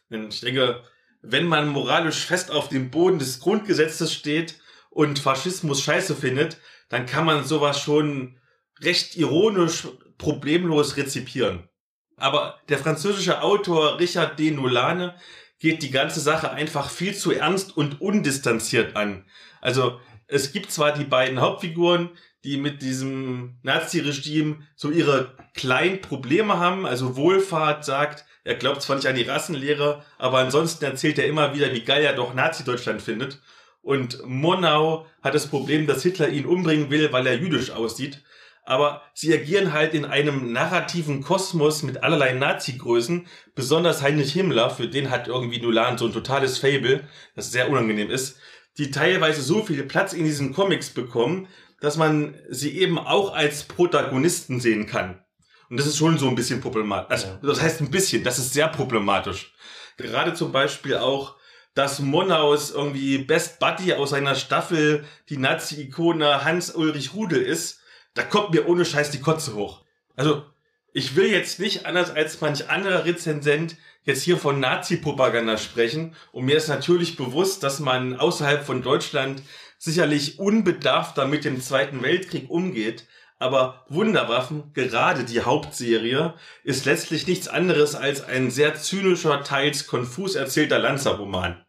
Denn ich denke, wenn man moralisch fest auf dem Boden des Grundgesetzes steht und Faschismus scheiße findet, dann kann man sowas schon recht ironisch, problemlos rezipieren. Aber der französische Autor Richard de Nolane geht die ganze Sache einfach viel zu ernst und undistanziert an. Also es gibt zwar die beiden Hauptfiguren, die mit diesem Nazi-Regime so ihre kleinen Probleme haben. Also Wohlfahrt sagt, er glaubt zwar nicht an die Rassenlehre, aber ansonsten erzählt er immer wieder, wie geil er doch Nazi-Deutschland findet. Und Murnau hat das Problem, dass Hitler ihn umbringen will, weil er jüdisch aussieht. Aber sie agieren halt in einem narrativen Kosmos mit allerlei Nazi-Größen. Besonders Heinrich Himmler, für den hat irgendwie Nolane so ein totales Fable, das sehr unangenehm ist, die teilweise so viel Platz in diesen Comics bekommen, dass man sie eben auch als Protagonisten sehen kann. Und das ist schon so ein bisschen problematisch. Also, das heißt ein bisschen, das ist sehr problematisch. Gerade zum Beispiel auch, dass Monnaus irgendwie Best Buddy aus seiner Staffel die Nazi-Ikone Hans-Ulrich Rudel ist, da kommt mir ohne Scheiß die Kotze hoch. Also, ich will jetzt nicht, anders als manch anderer Rezensent, jetzt hier von Nazi-Propaganda sprechen. Und mir ist natürlich bewusst, dass man außerhalb von Deutschland sicherlich unbedarfter mit dem Zweiten Weltkrieg umgeht. Aber Wunderwaffen, gerade die Hauptserie, ist letztlich nichts anderes als ein sehr zynischer, teils konfus erzählter Lanzerroman.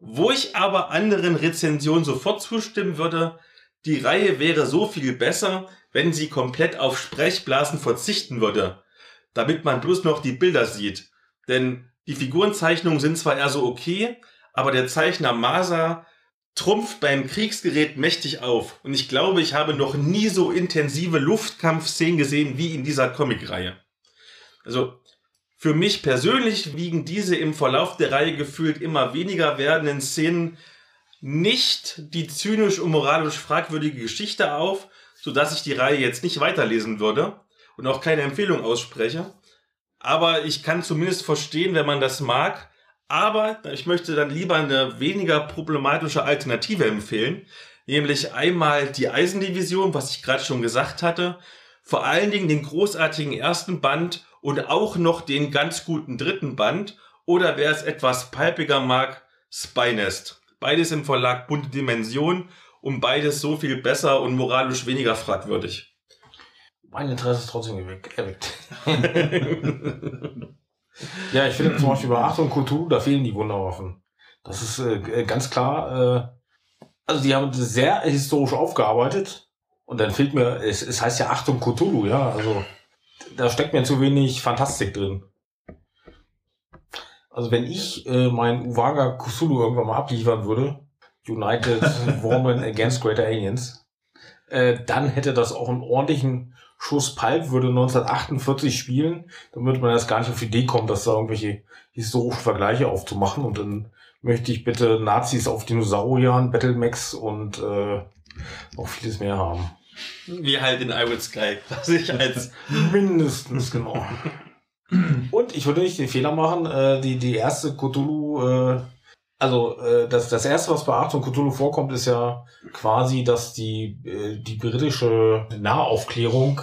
Wo ich aber anderen Rezensionen sofort zustimmen würde, die Reihe wäre so viel besser, wenn sie komplett auf Sprechblasen verzichten würde, damit man bloß noch die Bilder sieht. Denn die Figurenzeichnungen sind zwar eher so okay, aber der Zeichner Masa trumpft beim Kriegsgerät mächtig auf. Und ich glaube, ich habe noch nie so intensive Luftkampfszenen gesehen wie in dieser Comicreihe. Also für mich persönlich wiegen diese im Verlauf der Reihe gefühlt immer weniger werdenden Szenen nicht die zynisch und moralisch fragwürdige Geschichte auf, sodass ich die Reihe jetzt nicht weiterlesen würde und auch keine Empfehlung ausspreche. Aber ich kann zumindest verstehen, wenn man das mag. Aber ich möchte dann lieber eine weniger problematische Alternative empfehlen, nämlich einmal die Eisendivision, was ich gerade schon gesagt hatte, vor allen Dingen den großartigen ersten Band und auch noch den ganz guten dritten Band, oder wer es etwas palpiger mag, Spynest. Beides im Verlag Bunte Dimension und beides so viel besser und moralisch weniger fragwürdig. Mein Interesse ist trotzdem erweckt. Ja, ich finde zum Beispiel bei Achtung Cthulhu, da fehlen die Wunderwaffen. Das ist äh, ganz klar. Äh, also die haben sehr historisch aufgearbeitet und dann fehlt mir, es, es heißt ja Achtung Cthulhu, ja, also da steckt mir zu wenig Fantastik drin. Also wenn ich äh, mein Uwaga Cthulhu irgendwann mal abliefern würde, United Woman Against Greater Aliens, äh, dann hätte das auch einen ordentlichen Schuss Palp, würde neunzehnhundertachtundvierzig spielen, damit man das gar nicht auf die Idee kommt, dass da irgendwelche historischen Vergleiche aufzumachen. Und dann möchte ich bitte Nazis auf Dinosauriern, Battlemax und äh, noch vieles mehr haben. Wie halt in Iron Sky, was ich als... Mindestens, genau. Und ich würde nicht den Fehler machen, äh, die die erste Cthulhu, äh, also äh, das das erste, was bei Achtung Cthulhu vorkommt, ist ja quasi, dass die äh, die britische Nahaufklärung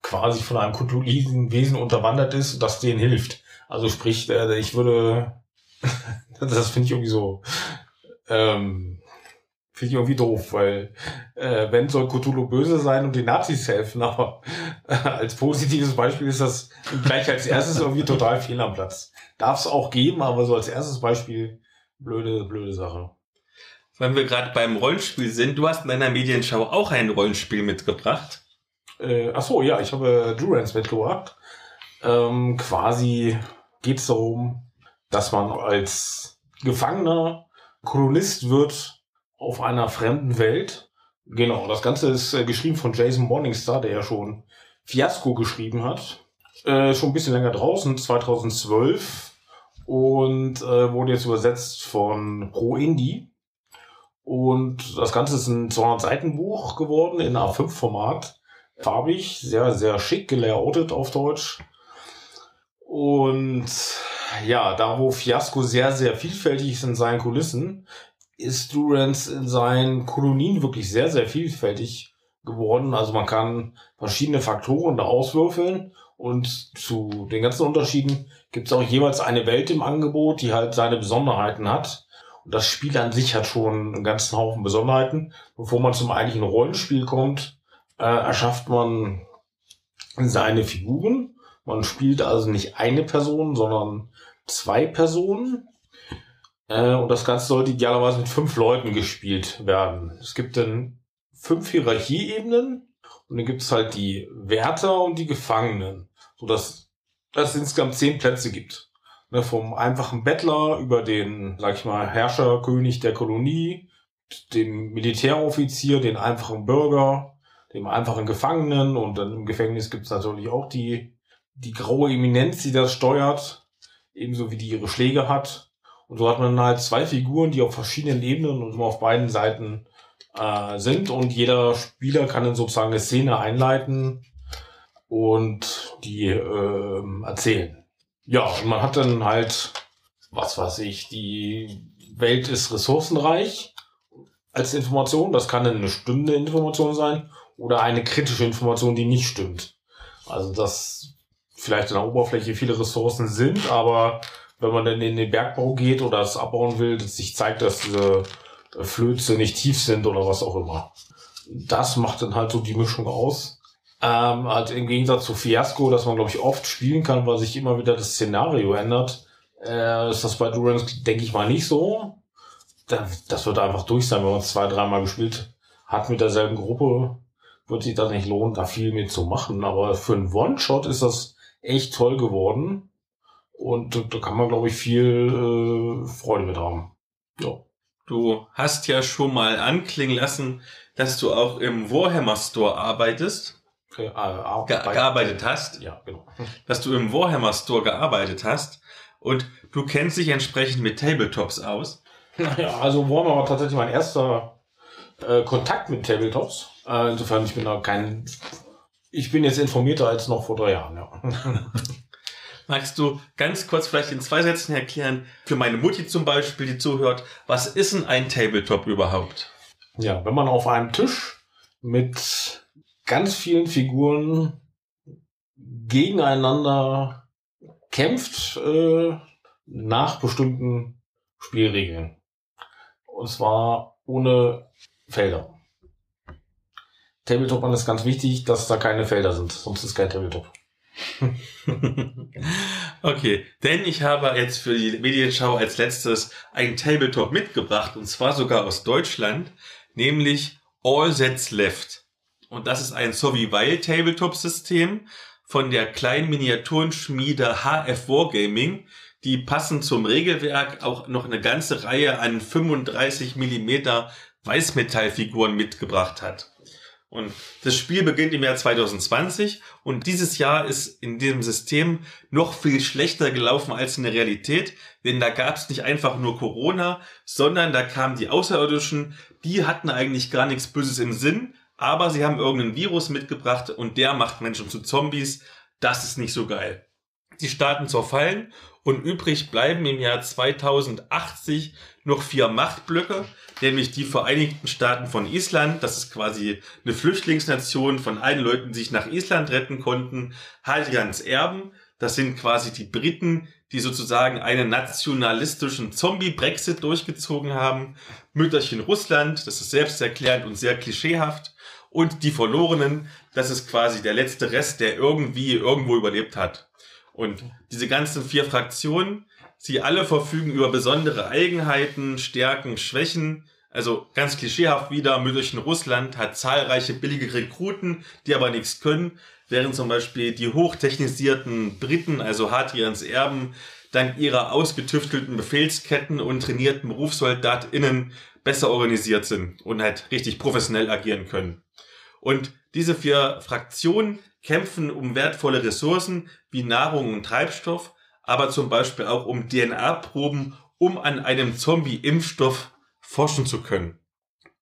quasi von einem Cthulhu-Wesen Wesen unterwandert ist und das denen hilft. Also sprich, äh, ich würde, das finde ich irgendwie so, ähm, finde ich irgendwie doof, weil äh, wenn soll Cthulhu böse sein und den Nazis helfen, aber äh, als positives Beispiel ist das gleich als erstes irgendwie total fehl am Platz. Darf es auch geben, aber so als erstes Beispiel blöde, blöde Sache. Wenn wir gerade beim Rollenspiel sind, du hast in deiner Medienschau auch ein Rollenspiel mitgebracht. Äh, ach so, ja, ich habe äh, Durance mitgebracht. Ähm, quasi geht es darum, dass man als Gefangener Kolonist wird auf einer fremden Welt. Genau, das Ganze ist äh, geschrieben von Jason Morningstar, der ja schon Fiasco geschrieben hat. Äh, schon ein bisschen länger draußen, zweitausendzwölf. Und äh, wurde jetzt übersetzt von Pro Indie. Und das Ganze ist ein zweihundert-Seiten-Buch geworden, in A fünf Format. Farbig, sehr, sehr schick gelayoutet auf Deutsch. Und ja, da wo Fiasco sehr, sehr vielfältig ist in seinen Kulissen, ist Durance in seinen Kolonien wirklich sehr, sehr vielfältig geworden. Also man kann verschiedene Faktoren da auswürfeln und zu den ganzen Unterschieden gibt es auch jeweils eine Welt im Angebot, die halt seine Besonderheiten hat. Und das Spiel an sich hat schon einen ganzen Haufen Besonderheiten. Bevor man zum eigentlichen Rollenspiel kommt, äh, erschafft man seine Figuren. Man spielt also nicht eine Person, sondern zwei Personen. Und das Ganze sollte idealerweise mit fünf Leuten gespielt werden. Es gibt dann fünf Hierarchieebenen und dann gibt es halt die Wärter und die Gefangenen, sodass es insgesamt zehn Plätze gibt. Ne, vom einfachen Bettler über den, sag ich mal, Herrscher, König der Kolonie, dem Militäroffizier, den einfachen Bürger, dem einfachen Gefangenen und dann im Gefängnis gibt es natürlich auch die, die graue Eminenz, die das steuert, ebenso wie die ihre Schläge hat. Und so hat man halt zwei Figuren, die auf verschiedenen Ebenen und auf beiden Seiten äh, sind und jeder Spieler kann dann sozusagen eine Szene einleiten und die äh, erzählen. Ja, und man hat dann halt, was weiß ich, die Welt ist ressourcenreich als Information. Das kann dann eine stimmende Information sein oder eine kritische Information, die nicht stimmt. Also dass vielleicht an der Oberfläche viele Ressourcen sind, aber wenn man dann in den Bergbau geht oder es abbauen will, dass sich zeigt, dass diese Flöze nicht tief sind oder was auch immer. Das macht dann halt so die Mischung aus. Ähm, halt im Gegensatz zu Fiasco, das man, glaube ich, oft spielen kann, weil sich immer wieder das Szenario ändert, äh, ist das bei Durance, denke ich mal, nicht so. Das wird einfach durch sein, wenn man es zwei, dreimal gespielt hat mit derselben Gruppe, wird sich das nicht lohnen, da viel mit zu machen. Aber für einen One-Shot ist das echt toll geworden und da kann man, glaube ich, viel äh, Freude mit haben. Ja. Du hast ja schon mal anklingen lassen, dass du auch im Warhammer-Store arbeitest. Ge- gearbeitet hast. Ja, genau. Dass du im Warhammer Store gearbeitet hast und du kennst dich entsprechend mit Tabletops aus. Naja, also Warhammer war tatsächlich mein erster äh, Kontakt mit Tabletops. Äh, insofern, ich bin da kein... Ich bin jetzt informierter als noch vor drei Jahren, ja. Magst du ganz kurz vielleicht in zwei Sätzen erklären, für meine Mutti zum Beispiel, die zuhört, was ist denn ein Tabletop überhaupt? Ja, wenn man auf einem Tisch mit ganz vielen Figuren gegeneinander kämpft äh, nach bestimmten Spielregeln. Und zwar ohne Felder. Tabletop ist ganz wichtig, dass da keine Felder sind, sonst ist kein Tabletop. Okay, denn ich habe jetzt für die Medienschau als letztes ein Tabletop mitgebracht, und zwar sogar aus Deutschland, nämlich All Sets Left. Und das ist ein Survival-Tabletop-System von der kleinen Miniaturenschmiede H F Wargaming, die passend zum Regelwerk auch noch eine ganze Reihe an fünfunddreißig Millimeter Weißmetallfiguren mitgebracht hat. Und das Spiel beginnt im Jahr zwanzig zwanzig und dieses Jahr ist in diesem System noch viel schlechter gelaufen als in der Realität, denn da gab es nicht einfach nur Corona, sondern da kamen die Außerirdischen, die hatten eigentlich gar nichts Böses im Sinn, aber sie haben irgendeinen Virus mitgebracht und der macht Menschen zu Zombies. Das ist nicht so geil. Die Staaten zerfallen und übrig bleiben im Jahr zweitausendachtzig noch vier Machtblöcke, nämlich die Vereinigten Staaten von Island, das ist quasi eine Flüchtlingsnation von allen Leuten, die sich nach Island retten konnten, Haldians Erben, das sind quasi die Briten, die sozusagen einen nationalistischen Zombie-Brexit durchgezogen haben, Mütterchen Russland, das ist selbsterklärend und sehr klischeehaft, und die Verlorenen, das ist quasi der letzte Rest, der irgendwie irgendwo überlebt hat. Und diese ganzen vier Fraktionen, sie alle verfügen über besondere Eigenheiten, Stärken, Schwächen. Also ganz klischeehaft wieder, Mütterchen Russland hat zahlreiche billige Rekruten, die aber nichts können, während zum Beispiel die hochtechnisierten Briten, also Haldians Erben, dank ihrer ausgetüftelten Befehlsketten und trainierten BerufssoldatInnen besser organisiert sind und halt richtig professionell agieren können. Und diese vier Fraktionen kämpfen um wertvolle Ressourcen wie Nahrung und Treibstoff, aber zum Beispiel auch um D N A-Proben, um an einem Zombie-Impfstoff forschen zu können.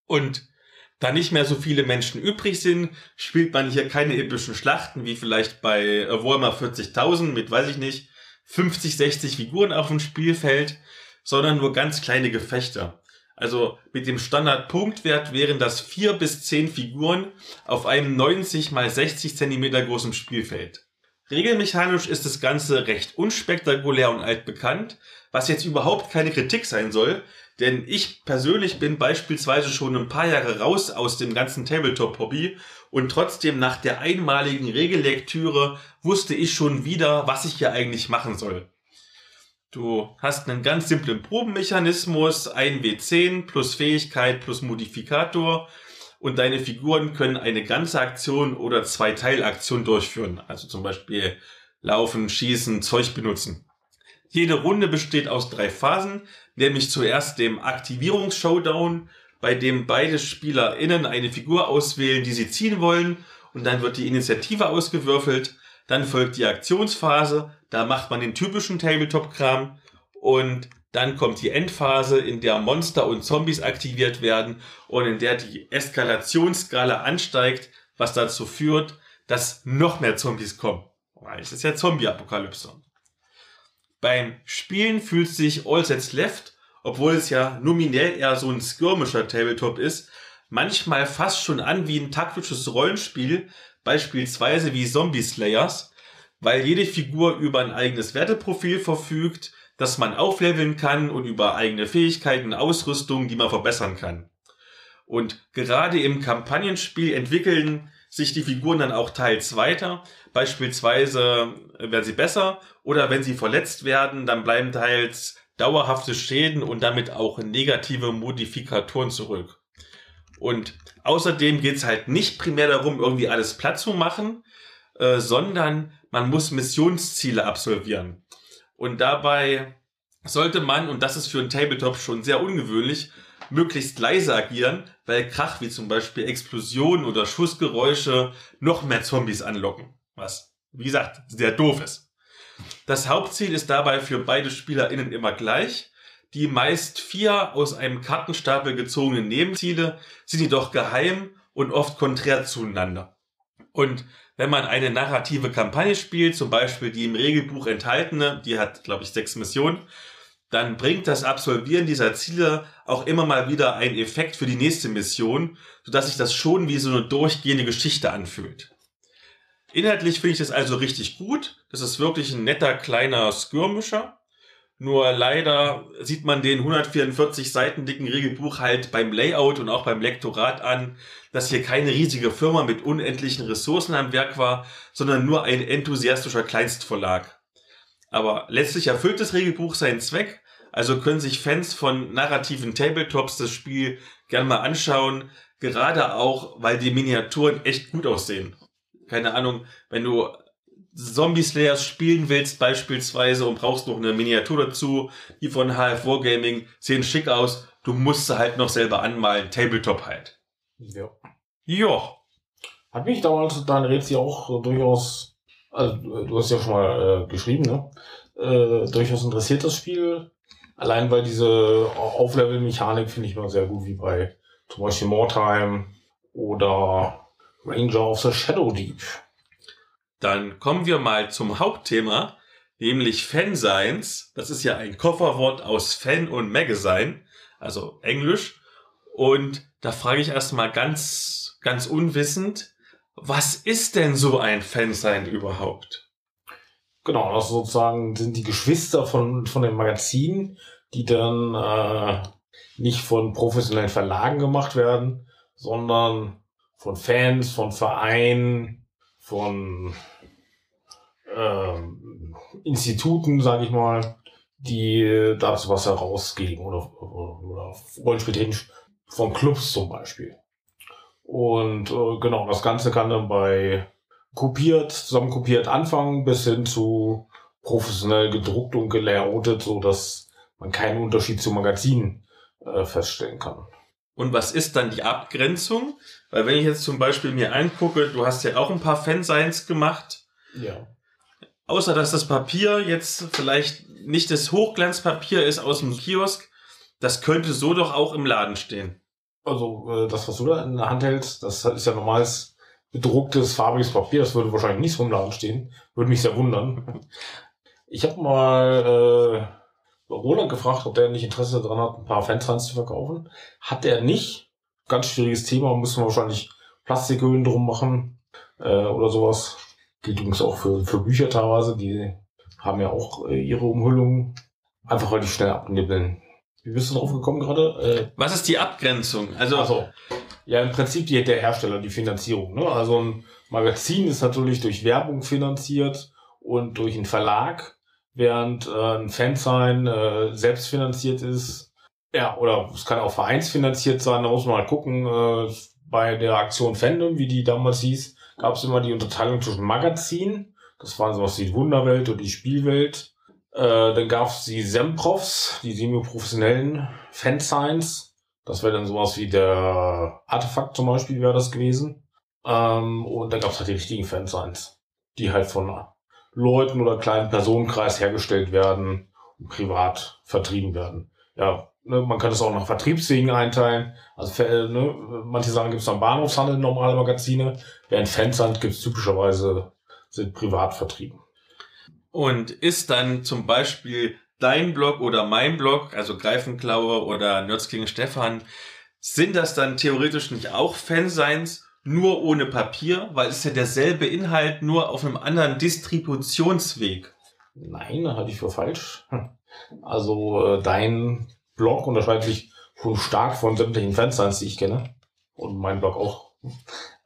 Und da nicht mehr so viele Menschen übrig sind, spielt man hier keine epischen Schlachten wie vielleicht bei Warhammer vierzigtausend mit, weiß ich nicht, fünfzig, sechzig Figuren auf dem Spielfeld, sondern nur ganz kleine Gefechte. Also mit dem Standardpunktwert wären das vier bis zehn Figuren auf einem neunzig mal sechzig Zentimeter großen Spielfeld. Regelmechanisch ist das Ganze recht unspektakulär und altbekannt, was jetzt überhaupt keine Kritik sein soll, denn ich persönlich bin beispielsweise schon ein paar Jahre raus aus dem ganzen Tabletop-Hobby und trotzdem nach der einmaligen Regellektüre wusste ich schon wieder, was ich hier eigentlich machen soll. Du hast einen ganz simplen Probenmechanismus, ein W zehn plus Fähigkeit plus Modifikator und deine Figuren können eine ganze Aktion oder zwei Teilaktionen durchführen. Also zum Beispiel laufen, schießen, Zeug benutzen. Jede Runde besteht aus drei Phasen, nämlich zuerst dem Aktivierungs-Showdown, bei dem beide SpielerInnen eine Figur auswählen, die sie ziehen wollen, und dann wird die Initiative ausgewürfelt. Dann folgt die Aktionsphase, da macht man den typischen Tabletop-Kram, und dann kommt die Endphase, in der Monster und Zombies aktiviert werden und in der die Eskalationsskala ansteigt, was dazu führt, dass noch mehr Zombies kommen. Weil es ist ja Zombie-Apokalypse. Beim Spielen fühlt sich All Sets Left, obwohl es ja nominell eher so ein skirmischer Tabletop ist, manchmal fast schon an wie ein taktisches Rollenspiel, beispielsweise wie Zombie Slayers, weil jede Figur über ein eigenes Werteprofil verfügt, das man aufleveln kann, und über eigene Fähigkeiten und Ausrüstung, die man verbessern kann. Und gerade im Kampagnenspiel entwickeln sich die Figuren dann auch teils weiter, beispielsweise werden sie besser, oder wenn sie verletzt werden, dann bleiben teils dauerhafte Schäden und damit auch negative Modifikatoren zurück. Und außerdem geht es halt nicht primär darum, irgendwie alles platt zu machen, äh, sondern man muss Missionsziele absolvieren. Und dabei sollte man, und das ist für einen Tabletop schon sehr ungewöhnlich, möglichst leise agieren, weil Krach wie zum Beispiel Explosionen oder Schussgeräusche noch mehr Zombies anlocken. Was, wie gesagt, sehr doof ist. Das Hauptziel ist dabei für beide SpielerInnen immer gleich. Die meist vier aus einem Kartenstapel gezogenen Nebenziele sind jedoch geheim und oft konträr zueinander. Und wenn man eine narrative Kampagne spielt, zum Beispiel die im Regelbuch enthaltene, die hat, glaube ich, sechs Missionen, dann bringt das Absolvieren dieser Ziele auch immer mal wieder einen Effekt für die nächste Mission, sodass sich das schon wie so eine durchgehende Geschichte anfühlt. Inhaltlich finde ich das also richtig gut. Das ist wirklich ein netter, kleiner Skirmischer. Nur leider sieht man den hundertvierundvierzig Seiten dicken Regelbuch halt beim Layout und auch beim Lektorat an, dass hier keine riesige Firma mit unendlichen Ressourcen am Werk war, sondern nur ein enthusiastischer Kleinstverlag. Aber letztlich erfüllt das Regelbuch seinen Zweck, also können sich Fans von narrativen Tabletops das Spiel gerne mal anschauen, gerade auch, weil die Miniaturen echt gut aussehen. Keine Ahnung, wenn du Zombie Slayers spielen willst beispielsweise und brauchst noch eine Miniatur dazu, die von H F Wargaming, sehen schick aus, du musst sie halt noch selber anmalen, Tabletop halt. Ja. Ja. Hat mich damals dein Rätsel auch durchaus, also du hast ja schon mal äh, geschrieben, ne? Äh, durchaus interessiert das Spiel, allein weil diese Auflevel-Mechanik finde ich mal sehr gut, wie bei zum Beispiel Mordheim oder Ranger of the Shadow Deep. Dann kommen wir mal zum Hauptthema, nämlich Fansigns. Das ist ja ein Kofferwort aus Fan und Magazine, also Englisch. Und da frage ich erstmal ganz, ganz unwissend, was ist denn so ein Fansign überhaupt? Genau, das sozusagen sind die Geschwister von, von dem Magazin, die dann äh, nicht von professionellen Verlagen gemacht werden, sondern von Fans, von Vereinen, von ähm, Instituten, sage ich mal, die das was herausgeben oder, oder, oder von Clubs zum Beispiel. Und äh, genau, das Ganze kann dann bei kopiert, zusammenkopiert anfangen bis hin zu professionell gedruckt und gelayoutet, sodass man keinen Unterschied zu Magazinen äh, feststellen kann. Und was ist dann die Abgrenzung? Weil wenn ich jetzt zum Beispiel mir angucke, du hast ja auch ein paar Fansigns gemacht. Ja. Außer, dass das Papier jetzt vielleicht nicht das Hochglanzpapier ist aus dem Kiosk, das könnte so doch auch im Laden stehen. Also das, was du da in der Hand hältst, das ist ja normales bedrucktes, farbiges Papier. Das würde wahrscheinlich nicht so im Laden stehen. Würde mich sehr wundern. Ich habe mal... Äh Roland gefragt, ob der nicht Interesse daran hat, ein paar Fansigns zu verkaufen. Hat er nicht. Ganz schwieriges Thema. Müssen wir wahrscheinlich Plastikhüllen drum machen äh, oder sowas. Gilt übrigens auch für, für Bücher teilweise. Die haben ja auch äh, ihre Umhüllungen. Einfach weil die schnell abnibbeln. Wie bist du drauf gekommen gerade? Äh, Was ist die Abgrenzung? Also, also ja, im Prinzip die, der Hersteller, die Finanzierung. Ne? Also ein Magazin ist natürlich durch Werbung finanziert und durch einen Verlag. Während äh, ein Fansign äh, selbstfinanziert ist, ja, oder es kann auch vereinsfinanziert sein, da muss man mal gucken, äh, bei der Aktion Fandom, wie die damals hieß, gab es immer die Unterteilung zwischen Magazin, das waren sowas wie die Wunderwelt und die Spielwelt. Äh, dann gab es die Semprofs, die semi-professionellen Fansigns. Das wäre dann sowas wie der Artefakt zum Beispiel, wäre das gewesen. Ähm, und dann gab es halt die richtigen Fansigns, die halt von Leuten oder kleinen Personenkreis hergestellt werden und privat vertrieben werden. Ja, ne, man kann das auch nach Vertriebswegen einteilen. Also ne, manche Sachen gibt es am Bahnhofshandel, normale Magazine, während Fansigns gibt es typischerweise, sind privat vertrieben. Und ist dann zum Beispiel dein Blog oder mein Blog, also Greifenklaue oder Nerds gegen Stefan, sind das dann theoretisch nicht auch Fansigns, nur ohne Papier? Weil es ist ja derselbe Inhalt, nur auf einem anderen Distributionsweg. Nein, das hatte ich für falsch. Also dein Blog unterscheidet sich schon stark von sämtlichen Fansigns, die ich kenne. Und mein Blog auch.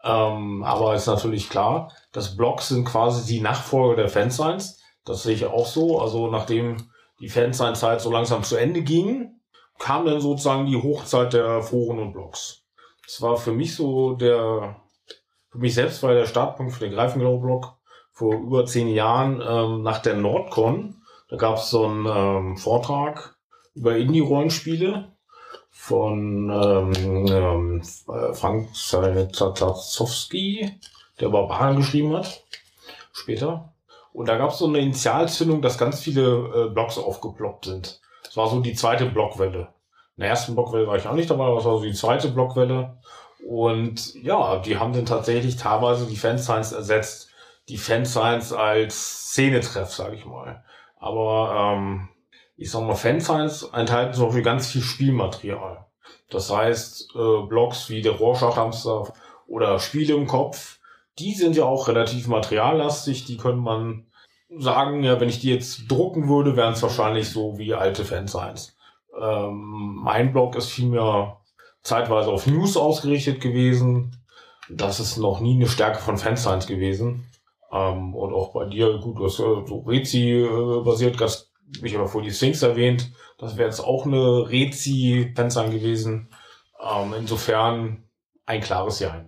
Ähm, aber ist natürlich klar, dass Blogs sind quasi die Nachfolger der Fansigns. Das sehe ich auch so. Also nachdem die Fansign-Zeit so langsam zu Ende ging, kam dann sozusagen die Hochzeit der Foren und Blogs. Das war für mich so der, für mich selbst war der Startpunkt für den Greifenklaue-Blog vor über zehn Jahren ähm, nach der Nordcon. Da gab es so einen ähm, Vortrag über Indie-Rollenspiele von ähm, ähm, Frank Zatazowski, der Barbaren geschrieben hat, später. Und da gab es so eine Initialzündung, dass ganz viele äh, Blogs aufgeploppt sind. Das war so die zweite Blogwelle. In der ersten Blogwelle war ich auch nicht dabei, aber es war so die zweite Blogwelle. Und ja, die haben dann tatsächlich teilweise die Fansigns ersetzt. Die Fansigns als Szenetreff, sage ich mal. Aber ähm, ich sag mal, Fansigns enthalten zum Beispiel ganz viel Spielmaterial. Das heißt, äh, Blogs wie der Rorschach-Hamster oder Spiele im Kopf, die sind ja auch relativ materiallastig. Die können man sagen, ja, wenn ich die jetzt drucken würde, wären es wahrscheinlich so wie alte Fansigns. Ähm, mein Blog ist vielmehr zeitweise auf News ausgerichtet gewesen. Das ist noch nie eine Stärke von Fansigns gewesen. Ähm, und auch bei dir, gut, du hast ja so Rezi-basiert, hast mich aber vor die Sphinx erwähnt. Das wäre jetzt auch eine Rezi-Fansign gewesen. Ähm, insofern ein klares Ja.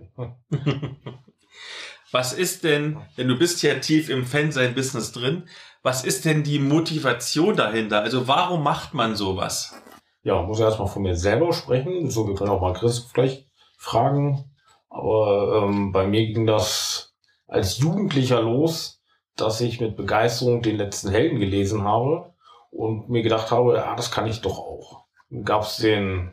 Was ist denn, denn du bist ja tief im Fansign-Business drin, was ist denn die Motivation dahinter? Also warum macht man sowas? Ja, muss ja erstmal von mir selber sprechen. So, wir können auch mal Chris vielleicht fragen. Aber ähm, bei mir ging das als Jugendlicher los, dass ich mit Begeisterung den letzten Helden gelesen habe und mir gedacht habe, ja, das kann ich doch auch. Dann gab es den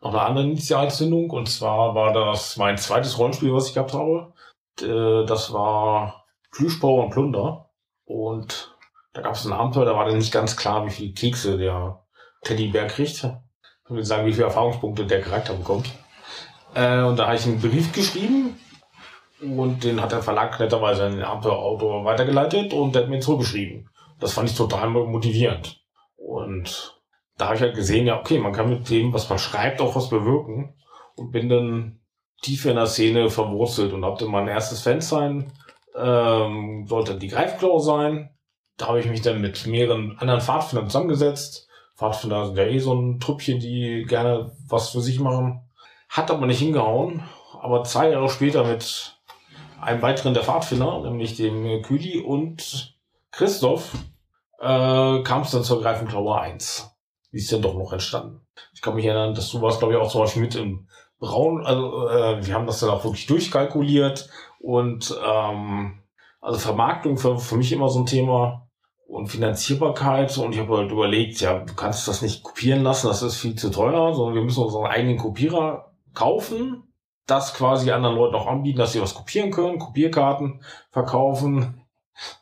noch eine andere Initialzündung, und zwar war das mein zweites Rollenspiel, was ich gehabt habe. Das war Plüschbauer und Plunder. Und da gab es einen Abenteuer, da war dann nicht ganz klar, wie viele Kekse der Teddybär kriegt. Ich würde sagen, wie viele Erfahrungspunkte der Charakter bekommt. Äh, und da habe ich einen Brief geschrieben. Und den hat der Verlag netterweise an den Abenteuerautor weitergeleitet. Und der hat mir zurückgeschrieben. Das fand ich total motivierend. Und da habe ich halt gesehen, ja okay, man kann mit dem, was man schreibt, auch was bewirken. Und bin dann tief in der Szene verwurzelt und hab dann mein erstes Fansign, ähm, sollte die Greifklaue sein. Da habe ich mich dann mit mehreren anderen Pfadfindern zusammengesetzt. Pfadfinder sind ja eh so ein Trüppchen, die gerne was für sich machen. Hat aber nicht hingehauen. Aber zwei Jahre später mit einem weiteren der Pfadfinder, nämlich dem Küli und Christoph, äh, kam es dann zur Greifenklaue eins. Die ist dann doch noch entstanden. Ich kann mich erinnern, dass du warst, glaube ich, auch zum Beispiel mit im Braun, also äh, wir haben das dann auch wirklich durchkalkuliert und ähm, also Vermarktung war für mich immer so ein Thema und Finanzierbarkeit, und ich habe halt überlegt, ja, du kannst das nicht kopieren lassen, das ist viel zu teuer, sondern wir müssen unseren eigenen Kopierer kaufen, das quasi anderen Leuten auch anbieten, dass sie was kopieren können, Kopierkarten verkaufen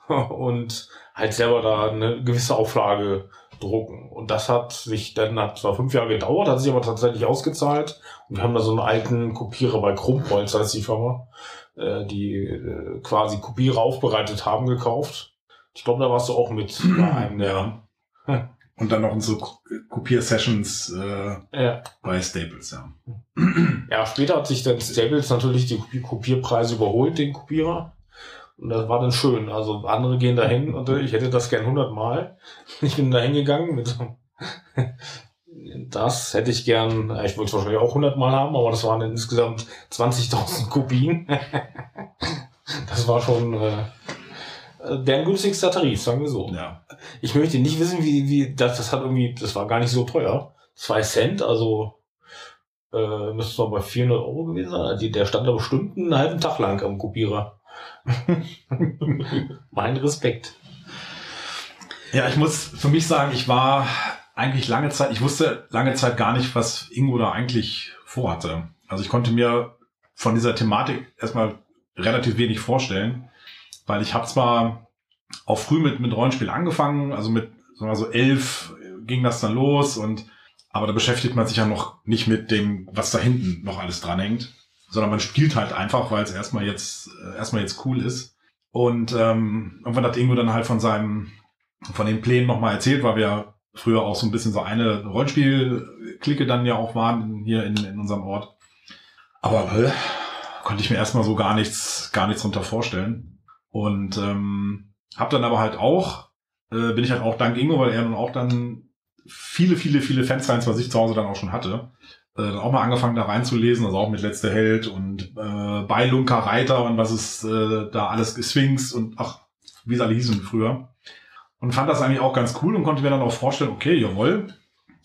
und halt selber da eine gewisse Auflage drucken. Und das hat sich dann, hat zwar fünf Jahre gedauert, hat sich aber tatsächlich ausgezahlt. Und wir haben da so einen alten Kopierer bei Krummholz, heißt die Firma, äh, die äh, quasi Kopierer aufbereitet haben, gekauft. Ich glaube, da warst du auch mit bei einem, ja. Ja. Und dann noch unsere Kopier-Sessions äh, ja. bei Staples, ja. Ja, später hat sich dann Staples natürlich die Kopierpreise überholt, den Kopierer. Und das war dann schön. Also andere gehen dahin und ich hätte das gern hundertmal. Ich bin da hingegangen mit so Das hätte ich gern, ich wollte es wahrscheinlich auch hundertmal haben, aber das waren insgesamt zwanzigtausend Kopien. Das war schon äh, deren günstigster Tarif, sagen wir so. Ja. Ich möchte nicht wissen, wie, wie das, das hat irgendwie, das war gar nicht so teuer. Zwei Cent, also äh, müsste es bei vierhundert Euro gewesen sein. Die, der stand da bestimmt einen halben Tag lang am Kopierer. Mein Respekt. Ja, ich muss für mich sagen, ich war eigentlich lange Zeit, ich wusste lange Zeit gar nicht, was Ingo da eigentlich vorhatte. Also ich konnte mir von dieser Thematik erstmal relativ wenig vorstellen, weil ich habe zwar auch früh mit mit Rollenspiel angefangen, also mit sagen wir mal so elf ging das dann los, und aber da beschäftigt man sich ja noch nicht mit dem, was da hinten noch alles dranhängt, sondern man spielt halt einfach, weil es erstmal jetzt erstmal jetzt cool ist. Und ähm, irgendwann hat Ingo dann halt von seinem von den Plänen nochmal erzählt, weil wir früher auch so ein bisschen so eine Rollenspiel-Clique dann ja auch waren hier in, in unserem Ort. Aber äh, konnte ich mir erstmal so gar nichts, gar nichts drunter vorstellen. Und ähm, hab dann aber halt auch, äh, bin ich halt auch dank Ingo, weil er dann auch dann viele, viele, viele Fansigns bei sich zu Hause dann auch schon hatte, äh, dann auch mal angefangen da reinzulesen, also auch mit Letzter Held und äh, bei Lunker Reiter und was ist äh, da alles, Sphinx und ach, wie es alle hießen früher. Und fand das eigentlich auch ganz cool und konnte mir dann auch vorstellen, okay, jawohl,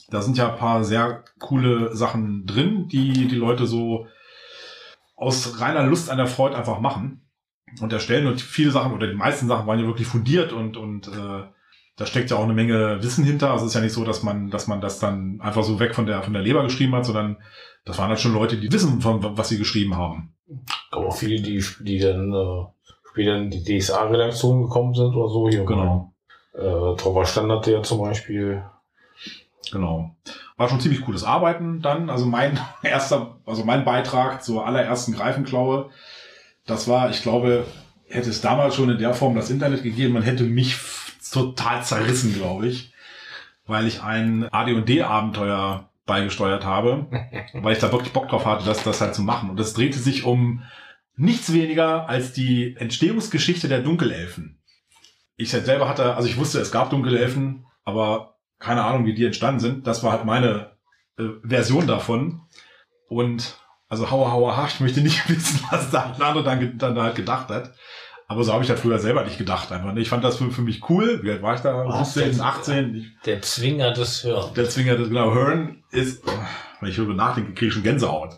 da sind ja ein paar sehr coole Sachen drin, die die Leute so aus reiner Lust an der Freude einfach machen und erstellen. Und viele Sachen oder die meisten Sachen waren ja wirklich fundiert und und äh, da steckt ja auch eine Menge Wissen hinter. Also es ist ja nicht so, dass man dass man das dann einfach so weg von der von der Leber geschrieben hat, sondern das waren halt schon Leute, die wissen, von was sie geschrieben haben. Aber auch viele, die, die dann äh, später in die D S A-Redaktion gekommen sind oder so hier. Genau. Äh, Trauer Standard, der zum Beispiel. Genau. War schon ziemlich cooles Arbeiten dann. Also mein erster, also mein Beitrag zur allerersten Greifenklaue, das war, ich glaube, hätte es damals schon in der Form das Internet gegeben, man hätte mich total zerrissen, glaube ich, weil ich ein A D und D-Abenteuer beigesteuert habe, weil ich da wirklich Bock drauf hatte, das, das halt zu machen. Und das drehte sich um nichts weniger als die Entstehungsgeschichte der Dunkelelfen. Ich selber hatte, also ich wusste, es gab dunkle Elfen, aber keine Ahnung, wie die entstanden sind. Das war halt meine äh, Version davon. Und also hauer, hauer, ha, ich möchte nicht wissen, was da ein anderer dann, dann halt gedacht hat. Aber so habe ich das früher selber nicht gedacht. Einfach. Ich fand das für, für mich cool. Wie alt war ich da? Was, siebzehn, achtzehn? Der Zwinger des Hörn. Der Zwinger des, genau, Hörn ist, wenn ich darüber nachdenke, kriege ich schon Gänsehaut.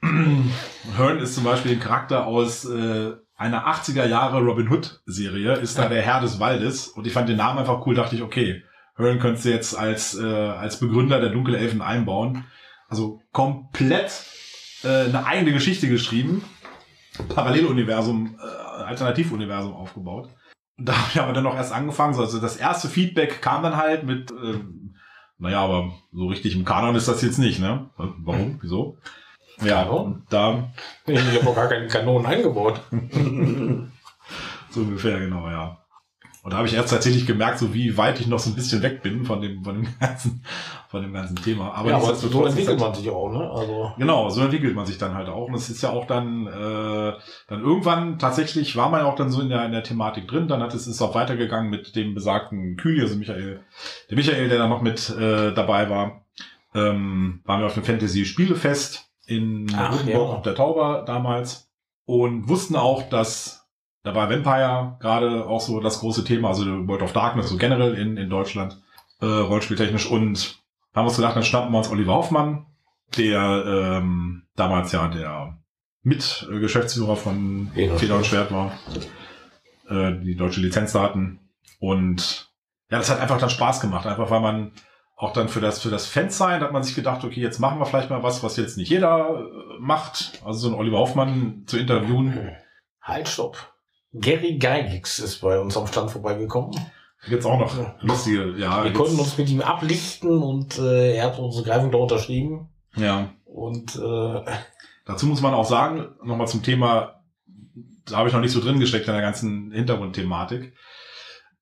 Hörn ist zum Beispiel ein Charakter aus äh, eine achtziger Jahre Robin Hood-Serie, ist da der Herr des Waldes. Und ich fand den Namen einfach cool, dachte ich, okay, Hörn könntest du jetzt als äh, als Begründer der Dunkelelfen einbauen. Also komplett äh, eine eigene Geschichte geschrieben, Paralleluniversum, äh, Alternativuniversum aufgebaut. Und da habe ich aber dann noch erst angefangen. Also das erste Feedback kam dann halt mit, äh, naja, aber so richtig im Kanon ist das jetzt nicht, ne? Warum? Wieso? Ja, Kanon? Da... Ich habe auch gar keinen Kanonen eingebaut. So ungefähr, genau, ja. Und da habe ich erst tatsächlich gemerkt, so wie weit ich noch so ein bisschen weg bin von dem, von dem ganzen, von dem ganzen Thema. Aber, ja, aber so entwickelt man sich auch, ne? Also genau, so entwickelt man sich dann halt auch. Und es ist ja auch dann, äh, dann irgendwann tatsächlich war man auch dann so in der, in der Thematik drin. Dann hat es, ist auch weitergegangen mit dem besagten Kühli, also Michael, der Michael, der da noch mit, äh, dabei war, ähm, waren wir auf dem Fantasy-Spielefest in Rüttenburg auf der Tauber damals und wussten auch, dass da war Vampire gerade auch so das große Thema, also World of Darkness so generell in, in Deutschland, äh, rollenspieltechnisch, und haben uns gedacht, dann schnappen wir uns Oliver Hoffmann, der ähm, damals ja der Mitgeschäftsführer von Feder und Schwert war, äh, die deutsche Lizenz da hatten, und ja, das hat einfach dann Spaß gemacht, einfach weil man auch dann für das, für das Fansein hat man sich gedacht, okay, jetzt machen wir vielleicht mal was, was jetzt nicht jeder macht. Also so einen Oliver Hoffmann zu interviewen. Halt, stopp. Gary Gygax ist bei uns am Stand vorbeigekommen. Jetzt auch noch lustige, ja. Wir jetzt konnten uns mit ihm ablichten und äh, er hat unsere Greifenklaue unterschrieben. Ja. Und äh, dazu muss man auch sagen, nochmal zum Thema, da habe ich noch nicht so drin gesteckt in der ganzen Hintergrundthematik.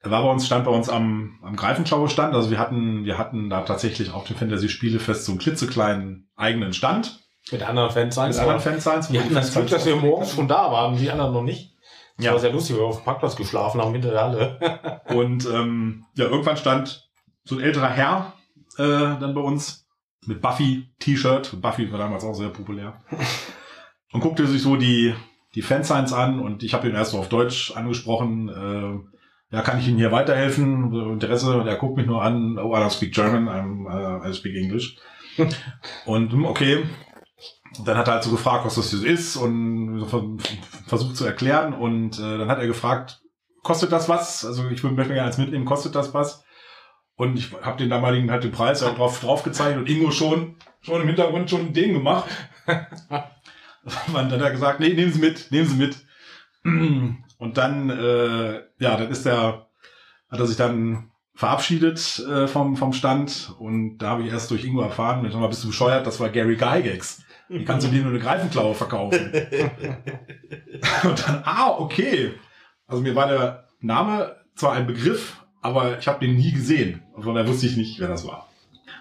Er war bei uns, stand bei uns am, am Greifenklaue-Stand. Also wir hatten, wir hatten da tatsächlich auf dem Fantasy-Spielefest so einen klitzekleinen eigenen Stand. Mit anderen Fansigns. Mit anderen Fansigns. Wir hatten das Glück, dass wir morgens schon da waren, die anderen noch nicht. Das ja. war sehr lustig, weil wir auf dem Parkplatz geschlafen haben, hinter der Halle. Und ähm, ja, irgendwann stand so ein älterer Herr äh, dann bei uns mit Buffy-T-Shirt. Buffy war damals auch sehr populär. Und guckte sich so die, die Fansigns an und ich habe ihn erst so auf Deutsch angesprochen. Äh, ja, kann ich Ihnen hier weiterhelfen? Interesse? Und er guckt mich nur an. Oh, I don't speak German, I'm, uh, I speak English. Und okay, dann hat er halt so gefragt, was das ist und versucht zu erklären. Und äh, dann hat er gefragt, kostet das was? Also ich würde mir gerne eins mitnehmen, kostet das was? Und ich habe den damaligen halt den Preis halt drauf, drauf gezeigt und Ingo schon schon im Hintergrund schon den gemacht. Man dann hat gesagt, nee, nehmen Sie mit, nehmen Sie mit. Und dann, äh, ja, dann ist der, hat er sich dann verabschiedet äh, vom vom Stand und da habe ich erst durch Ingo erfahren, ich sag mal, bist du bescheuert, das war Gary Gygax. Wie kannst du dir nur eine Greifenklaue verkaufen? Und dann, ah, okay. Also mir war der Name zwar ein Begriff, aber ich habe den nie gesehen. Von daher wusste ich nicht, wer das war.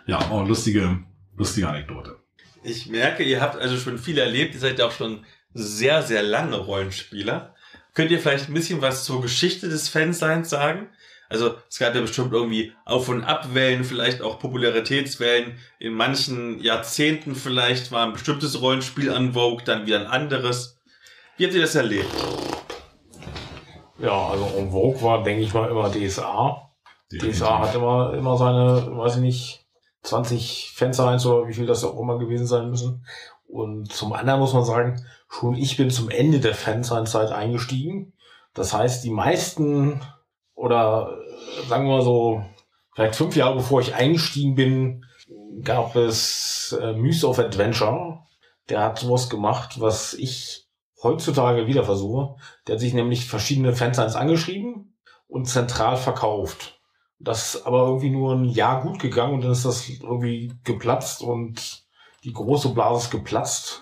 Ja, oh, lustige, lustige Anekdote. Ich merke, ihr habt also schon viel erlebt. Ihr seid ja auch schon sehr, sehr lange Rollenspieler. Könnt ihr vielleicht ein bisschen was zur Geschichte des Fanseins sagen? Also es gab ja bestimmt irgendwie Auf- und Abwellen, vielleicht auch Popularitätswellen. In manchen Jahrzehnten vielleicht war ein bestimmtes Rollenspiel en vogue, dann wieder ein anderes. Wie habt ihr das erlebt? Ja, also en vogue war, denke ich mal, immer D S A. Definitiv. D S A hat immer immer seine, weiß ich nicht, zwanzig Fansigns oder wie viel das auch immer gewesen sein müssen. Und zum anderen muss man sagen, schon ich bin zum Ende der Fansignszeit eingestiegen. Das heißt, die meisten... Oder sagen wir so, vielleicht fünf Jahre bevor ich eingestiegen bin, gab es äh, Muse of Adventure. Der hat sowas gemacht, was ich heutzutage wieder versuche. Der hat sich nämlich verschiedene Fansigns angeschrieben und zentral verkauft. Das ist aber irgendwie nur ein Jahr gut gegangen und dann ist das irgendwie geplatzt und die große Blase ist geplatzt.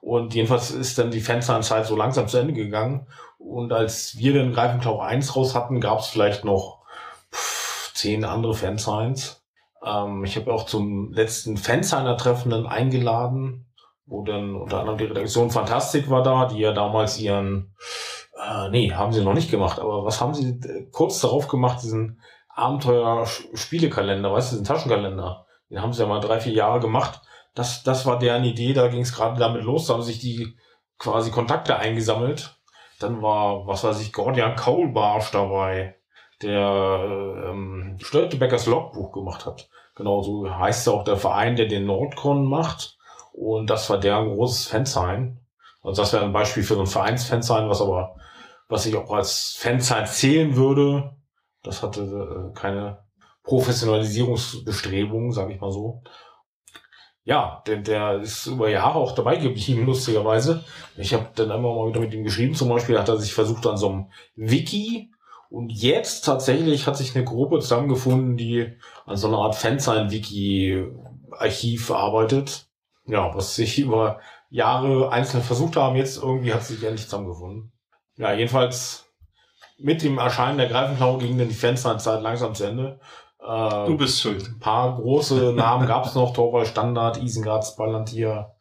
Und jedenfalls ist dann die Fansignszeit so langsam zu Ende gegangen. Und als wir den Greifenklaue eins raus hatten, gab es vielleicht noch pff, zehn andere Fansigns. Ähm, ich habe auch zum letzten Fansigner-Treffen dann eingeladen, wo dann unter anderem die Redaktion Fantastik war da, die ja damals ihren, äh, nee, haben sie noch nicht gemacht, aber was haben sie äh, kurz darauf gemacht, diesen Abenteuer-Spielekalender, weißt du, diesen Taschenkalender, den haben sie ja mal drei, vier Jahre gemacht. Das, das war deren Idee, da ging es gerade damit los, da haben sich die quasi Kontakte eingesammelt. Dann war, was weiß ich, Gordian Kaulbarsch dabei, der ähm, Störtebeckers Logbuch gemacht hat. Genau, so heißt ja auch der Verein, der den Nordcon macht. Und das war deren großes Fansign. Also das wäre ein Beispiel für so ein Vereinsfansign, was aber, was ich auch als Fansign zählen würde. Das hatte äh, keine Professionalisierungsbestrebung, sage ich mal so. Ja, denn der ist über Jahre auch dabei geblieben, lustigerweise. Ich habe dann einmal mal wieder mit ihm geschrieben, zum Beispiel hat er sich versucht an so einem Wiki und jetzt tatsächlich hat sich eine Gruppe zusammengefunden, die an so einer Art Fansign-Wiki-Archiv arbeitet. Ja, was sich über Jahre einzeln versucht haben, jetzt irgendwie hat sich endlich zusammengefunden. Ja, jedenfalls mit dem Erscheinen der Greifenklaue ging dann die Fansign-Zeit langsam zu Ende. Äh, du bist schuld. Ein paar große Namen gab es noch, Torwall Standard, Isengard, Spallantier,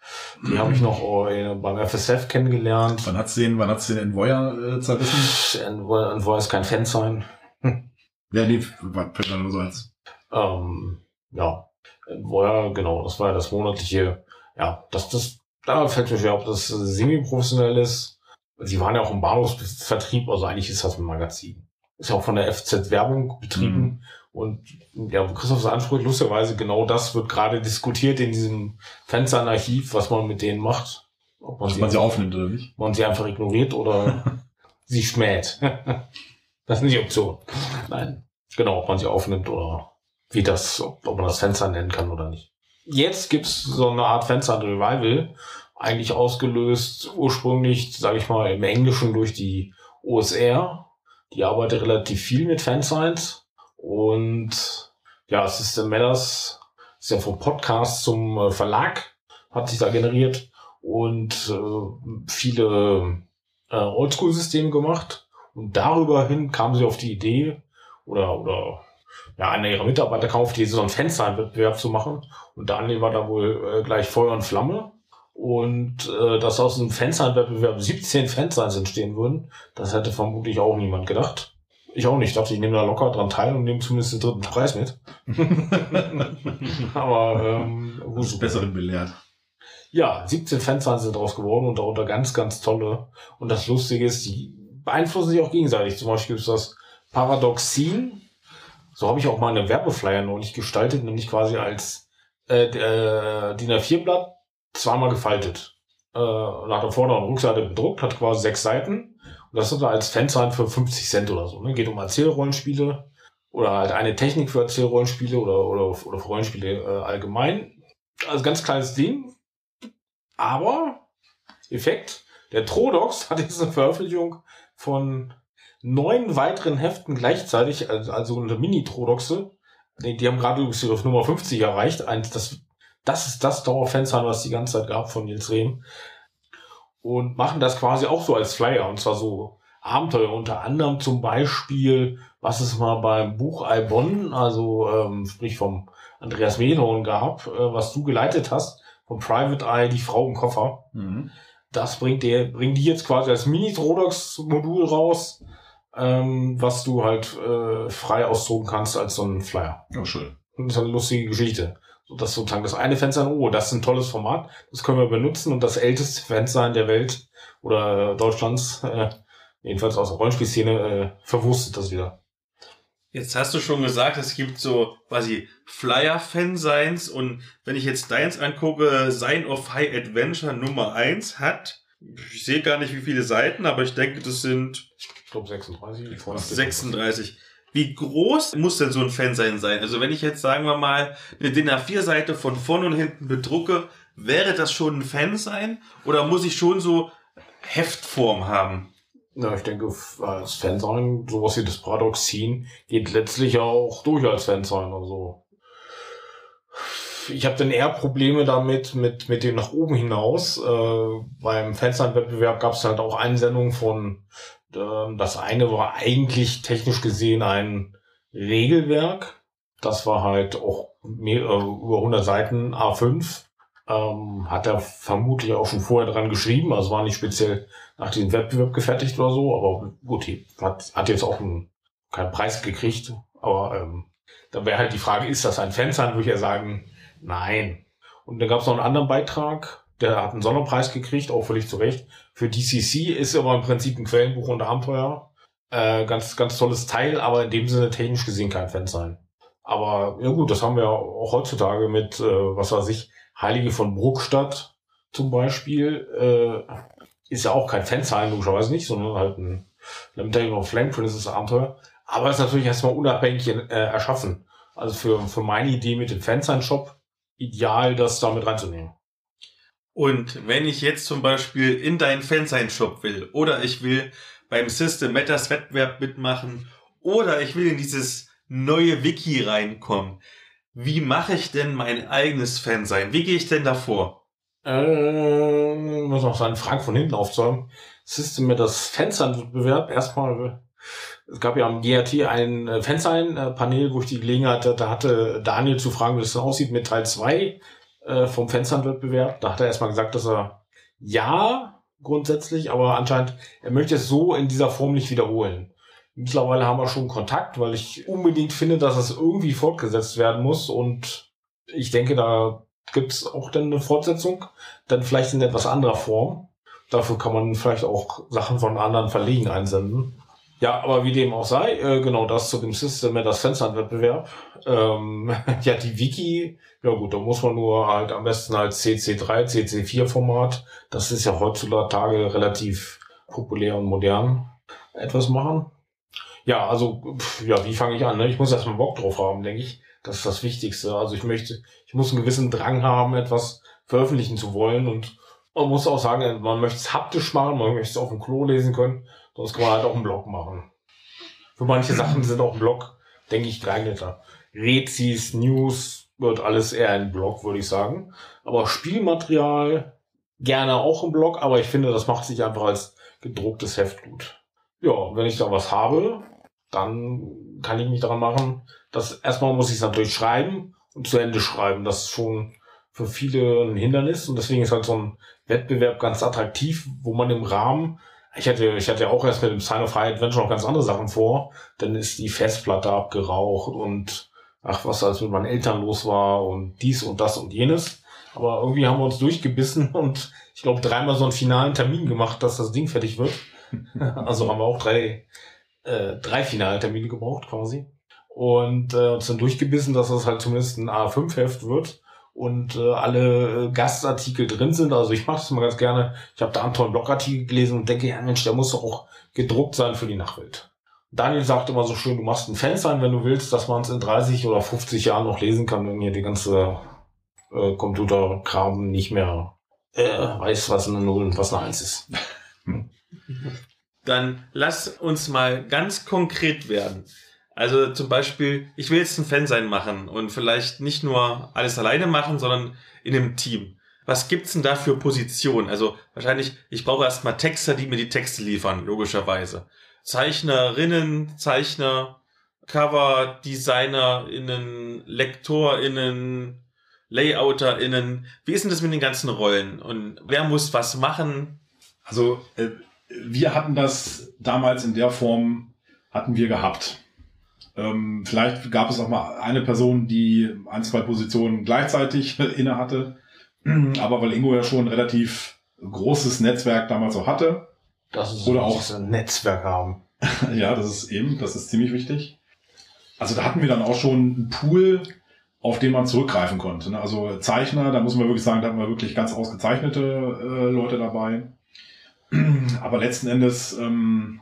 die habe ich noch äh, beim F S F kennengelernt. Wann hat's den, wann hat's den Envoyer äh, zerrissen? Envoyer, Envoyer ist kein Fan sein. Hm. Ja, nee, fällt dann nur so eins. Ähm, ja, Envoyer, genau, das war ja das monatliche, ja, das, das, da fällt mir schwer, ob das semi-professionell ist. Sie waren ja auch im Bahnhofsvertrieb, also eigentlich ist das ein Magazin. Ist ja auch von der F Z Werbung betrieben. Mhm. Und ja, Christophs Anspruch, lustigerweise, genau das wird gerade diskutiert in diesem Fansign-Archiv, was man mit denen macht. Ob man, sie, man sie aufnimmt oder nicht. Ob man sie einfach ignoriert oder sie schmäht. Das ist nicht die Option. Nein. Genau, ob man sie aufnimmt oder wie das, ob, ob man das Fansign nennen kann oder nicht. Jetzt gibt's so eine Art Fansign-Revival, eigentlich ausgelöst ursprünglich, sage ich mal, im Englischen durch die O S R. Die arbeitet relativ viel mit Fansigns. Und ja, System Matters ist ja vom Podcast zum Verlag, hat sich da generiert und äh, viele äh, Oldschool-Systeme gemacht. Und darüber hin kamen sie auf die Idee, oder oder ja, einer ihrer Mitarbeiter kam auf die Idee, so einen Fansign-Wettbewerb zu machen. Und Daniel war da wohl äh, gleich Feuer und Flamme. Und äh, dass aus einem Fansign-Wettbewerb siebzehn Fansigns entstehen würden, das hätte vermutlich auch niemand gedacht. Ich auch nicht. Ich dachte, ich nehme da locker dran teil und nehme zumindest den dritten Preis mit. Aber ähm, hast du besseren belehrt. Ja, siebzehn Fanzahlen sind draus geworden und darunter ganz, ganz tolle. Und das Lustige ist, die beeinflussen sich auch gegenseitig. Zum Beispiel gibt es das Paradoxin. So habe ich auch mal eine Werbeflyer noch nicht gestaltet, nämlich quasi als äh, äh, DIN A vier Blatt zweimal gefaltet. Äh, nach der Vorder- und Rückseite bedruckt, hat quasi sechs Seiten. Und das ist dann als Fanzahlen für fünfzig Cent oder so. Ne? Geht um Erzählrollenspiele oder halt eine Technik für Erzählrollenspiele oder, oder, oder für Rollenspiele äh, allgemein. Also ganz kleines Ding. Aber, Effekt, der Trodox hat jetzt eine Veröffentlichung von neun weiteren Heften gleichzeitig, also, also eine Mini-Trodoxe. Die, die haben gerade übrigens die Nummer fünfzig erreicht. Ein, das, das ist das Dauerfansign, was es die ganze Zeit gab von Nils Rehm. Und machen das quasi auch so als Flyer. Und zwar so Abenteuer, unter anderem zum Beispiel, was es mal beim Buch Ibon, also ähm, sprich vom Andreas Medhorn gab, äh, was du geleitet hast, von Private Eye, die Frau im Koffer. Mhm. Das bringt der, bringt die jetzt quasi als Mini-Trodox-Modul raus, ähm, was du halt äh, frei ausdrucken kannst als so ein Flyer. Oh, schön. Und das ist eine lustige Geschichte. So, das sozusagen das eine Fansign, oh, das ist ein tolles Format, das können wir benutzen und das älteste Fansign der Welt oder Deutschlands, äh, jedenfalls aus der Rollenspielszene, äh, verwurstet das wieder. Jetzt hast du schon gesagt, es gibt so quasi Flyer-Fansigns und wenn ich jetzt deins angucke, Sign of High Adventure Nummer eins hat, ich sehe gar nicht wie viele Seiten, aber ich denke, das sind ich glaube sechsunddreißig. sechsunddreißig. Wie groß muss denn so ein Fansign sein? Also wenn ich jetzt, sagen wir mal, eine D I N A vier Seite von vorne und hinten bedrucke, wäre das schon ein Fansign oder muss ich schon so Heftform haben? Na, ich denke, als Fansign, sowas wie das Paradoxin, geht letztlich auch durch als Fansign. Also ich habe dann eher Probleme damit, mit mit dem nach oben hinaus. Äh, beim Fansign-Wettbewerb gab es halt auch Einsendungen von, äh, das eine war eigentlich technisch gesehen ein Regelwerk. Das war halt auch mehr, äh, über hundert Seiten, A fünf. Ähm, hat er vermutlich auch schon vorher dran geschrieben, also war nicht speziell nach diesem Wettbewerb gefertigt oder so, aber gut, hat, hat jetzt auch einen, keinen Preis gekriegt, aber ähm, da wäre halt die Frage, ist das ein Fansign? Würde ich ja sagen, nein. Und dann gab es noch einen anderen Beitrag, der hat einen Sonderpreis gekriegt, auch völlig zu Recht, für D C C, ist aber im Prinzip ein Quellenbuch und Abenteuer, äh, ganz ganz tolles Teil, aber in dem Sinne technisch gesehen kein Fansign. Aber ja gut, das haben wir auch heutzutage mit, äh, was weiß ich, Heilige von Bruckstadt zum Beispiel, äh, ist ja auch kein Fansign, logischerweise nicht, sondern halt ein Limitation of Flame Princess Abenteuer. Aber ist natürlich erstmal unabhängig äh, erschaffen. Also für, für meine Idee mit dem Fansign-Shop ideal, das damit reinzunehmen. Und wenn ich jetzt zum Beispiel in deinen Fansign-Shop will, oder ich will beim System Matters Wettbewerb mitmachen, oder ich will in dieses neue Wiki reinkommen, wie mache ich denn mein eigenes Fansign? Wie gehe ich denn davor? Ähm, muss noch seine Fragen von hinten aufzäumen. Es ist mir das Fansign-Wettbewerb erstmal, es gab ja am G A T ein Fansign-Panel, wo ich die Gelegenheit hatte, da hatte Daniel zu fragen, wie das denn aussieht mit Teil zwei äh, vom Fansign-Wettbewerb. Da hat er erstmal gesagt, dass er ja, grundsätzlich, aber anscheinend, er möchte es so in dieser Form nicht wiederholen. Mittlerweile haben wir schon Kontakt, weil ich unbedingt finde, dass es irgendwie fortgesetzt werden muss. Und ich denke, da gibt es auch dann eine Fortsetzung, dann vielleicht in etwas anderer Form. Dafür kann man vielleicht auch Sachen von anderen Verlegen einsenden. Ja, aber wie dem auch sei, äh, genau das zu dem System, das Fansign-Wettbewerb. Ähm, ja, die Wiki, ja gut, da muss man nur halt am besten als C C drei, C C vier Format. Das ist ja heutzutage relativ populär und modern etwas machen. Ja, also, pf, ja, wie fange ich an? Ne? Ich muss erstmal Bock drauf haben, denke ich. Das ist das Wichtigste. Also ich möchte, ich muss einen gewissen Drang haben, etwas veröffentlichen zu wollen. Und man muss auch sagen, man möchte es haptisch machen, man möchte es auf dem Klo lesen können. Sonst kann man halt auch einen Blog machen. Für manche Sachen sind auch ein Blog, denke ich, geeigneter. Rezis, News, wird alles eher ein Blog, würde ich sagen. Aber Spielmaterial gerne auch im Blog. Aber ich finde, das macht sich einfach als gedrucktes Heft gut. Ja, wenn ich da was habe, dann kann ich mich daran machen, dass erstmal muss ich es natürlich schreiben und zu Ende schreiben. Das ist schon für viele ein Hindernis und deswegen ist halt so ein Wettbewerb ganz attraktiv, wo man im Rahmen Ich hatte, ich hatte ja auch erst mit dem Sign of High Adventure noch ganz andere Sachen vor. Dann ist die Festplatte abgeraucht und ach, was als mit meinen Eltern los war und dies und das und jenes. Aber irgendwie haben wir uns durchgebissen und ich glaube dreimal so einen finalen Termin gemacht, dass das Ding fertig wird. Also haben wir auch drei, äh, drei finale Termine gebraucht quasi. Und äh, uns dann durchgebissen, dass das halt zumindest ein A fünf Heft wird. Und äh, alle Gastartikel drin sind. Also ich mache das mal ganz gerne. Ich habe da einen tollen Blogartikel gelesen und denke, ja Mensch, der muss doch auch gedruckt sein für die Nachwelt. Daniel sagt immer so schön, du machst ein Fan sein, wenn du willst, dass man es in dreißig oder fünfzig Jahren noch lesen kann, wenn hier die ganze äh, Computerkram nicht mehr äh, weiß, was eine Null und was eine Eins ist. Dann lass uns mal ganz konkret werden. Also zum Beispiel, ich will jetzt ein Fan sein machen und vielleicht nicht nur alles alleine machen, sondern in einem Team. Was gibt's denn da für Positionen? Also wahrscheinlich, ich brauche erstmal Texter, die mir die Texte liefern, logischerweise. Zeichnerinnen, Zeichner, Cover, DesignerInnen, LektorInnen, LayouterInnen. Wie ist denn das mit den ganzen Rollen? Und wer muss was machen? Also äh, wir hatten das damals in der Form, hatten wir gehabt. Vielleicht gab es auch mal eine Person, die ein, zwei Positionen gleichzeitig inne hatte. Aber weil Ingo ja schon ein relativ großes Netzwerk damals auch hatte. Das ist oder auch ein Netzwerk haben. Ja, das ist eben, das ist ziemlich wichtig. Also da hatten wir dann auch schon einen Pool, auf den man zurückgreifen konnte. Also Zeichner, da muss man wirklich sagen, da hatten wir wirklich ganz ausgezeichnete äh, Leute dabei. Aber letzten Endes, ähm,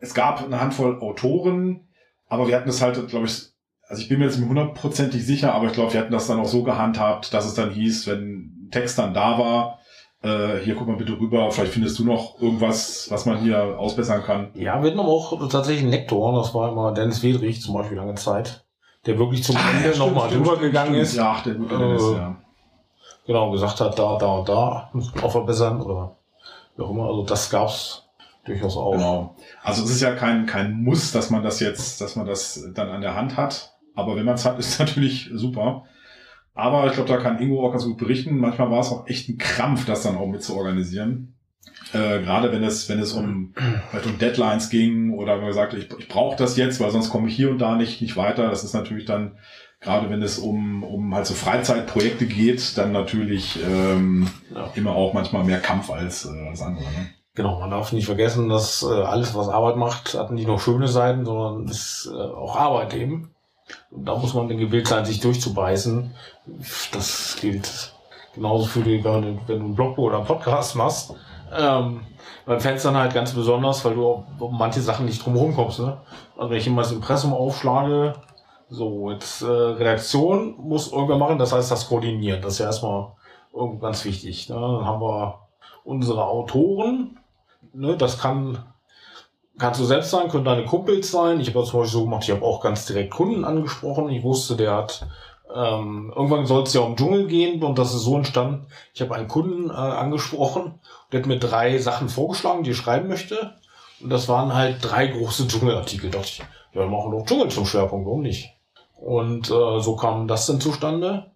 es gab eine Handvoll Autoren, aber wir hatten es halt, glaube ich, also ich bin mir jetzt nicht hundertprozentig sicher, aber ich glaube, wir hatten das dann auch so gehandhabt, dass es dann hieß, wenn ein Text dann da war, äh, hier guck mal bitte rüber, vielleicht findest du noch irgendwas, was man hier ausbessern kann. Ja, wir hatten aber auch tatsächlich einen Lektor, das war immer Dennis Wedrich zum Beispiel lange Zeit, der wirklich zum Ach, Ende ja, nochmal drüber gegangen stimmt, ist. Ja, ach, der gute Dennis, äh, ja. Genau, gesagt hat, da, da, da, auch verbessern oder wie auch immer, also das gab's durchaus auch. Genau. Also es ist ja kein, kein Muss, dass man das jetzt, dass man das dann an der Hand hat. Aber wenn man es hat, ist es natürlich super. Aber ich glaube, da kann Ingo auch ganz gut berichten. Manchmal war es auch echt ein Krampf, das dann auch mit zu organisieren. Äh, Gerade wenn es, wenn es um, halt um Deadlines ging oder man gesagt, ich, ich brauche das jetzt, weil sonst komme ich hier und da nicht, nicht weiter. Das ist natürlich dann, gerade wenn es um, um halt so Freizeitprojekte geht, dann natürlich ähm, ja. immer auch manchmal mehr Kampf als, äh, als andere. Ne? Genau, man darf nicht vergessen, dass äh, alles, was Arbeit macht, hat nicht nur schöne Seiten, sondern ist äh, auch Arbeit eben. Und da muss man dann gewillt sein, sich durchzubeißen. Das gilt genauso für die, wenn du einen Blog oder einen Podcast machst. Ähm, beim Fans dann halt ganz besonders, weil du um manche Sachen nicht drumherum kommst. Ne? Also wenn ich immer das Impressum aufschlage, so jetzt äh, Redaktion muss irgendwer machen, das heißt das Koordinieren. Das ist ja erstmal irgendwie ganz wichtig. Ne? Dann haben wir unsere Autoren. Ne, das kann, kannst du selbst sein, können deine Kumpels sein. Ich habe das zum Beispiel so gemacht, ich habe auch ganz direkt Kunden angesprochen. Ich wusste, der hat, ähm, irgendwann soll es ja um Dschungel gehen und das ist so entstanden. Ich habe einen Kunden äh, angesprochen, der hat mir drei Sachen vorgeschlagen, die ich schreiben möchte. Und das waren halt drei große Dschungelartikel. Da dachte ich, ja, wir machen doch Dschungel zum Schwerpunkt, warum nicht? Und äh, so kam das dann zustande.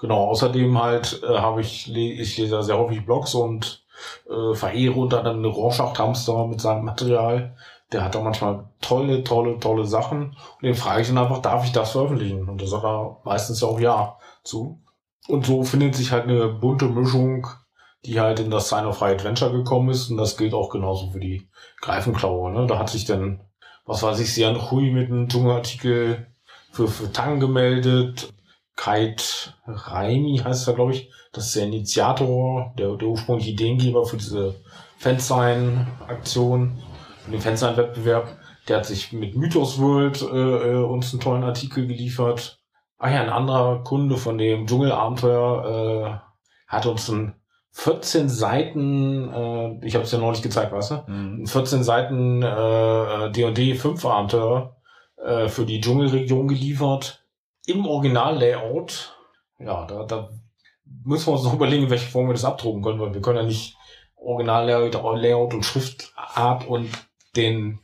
Genau, außerdem halt äh, habe ich, ich lese sehr häufig Blogs und Äh, verehre unter anderem eine Rorschach-Hamster mit seinem Material. Der hat da manchmal tolle, tolle, tolle Sachen. Und den frage ich dann einfach, darf ich das veröffentlichen? Und da sagt er meistens auch ja zu. Und so findet sich halt eine bunte Mischung, die halt in das Sign of High Adventure gekommen ist. Und das gilt auch genauso für die Greifenklaue. Ne? Da hat sich dann, was weiß ich, Sian Hui mit einem Dschungelartikel für, für Tang gemeldet. Kite Raimi heißt er, glaube ich. Das ist der Initiator, der, der ursprüngliche Ideengeber für diese Fansign-Aktion, den Fansign-Wettbewerb. Der hat sich mit Mythos World äh, uns einen tollen Artikel geliefert. Ach ja, ein anderer Kunde von dem Dschungelabenteuer äh, hat uns einen vierzehn Seiten, äh, ich habe es ja neulich gezeigt, weißt du? Mhm. vierzehn Seiten äh, D und D fünf Abenteuer äh, für die Dschungelregion geliefert. Im Original-Layout. Ja, da... da müssen wir uns noch überlegen, welche Form wir das abdrucken können, weil wir können ja nicht Original-Layout und Schriftart und den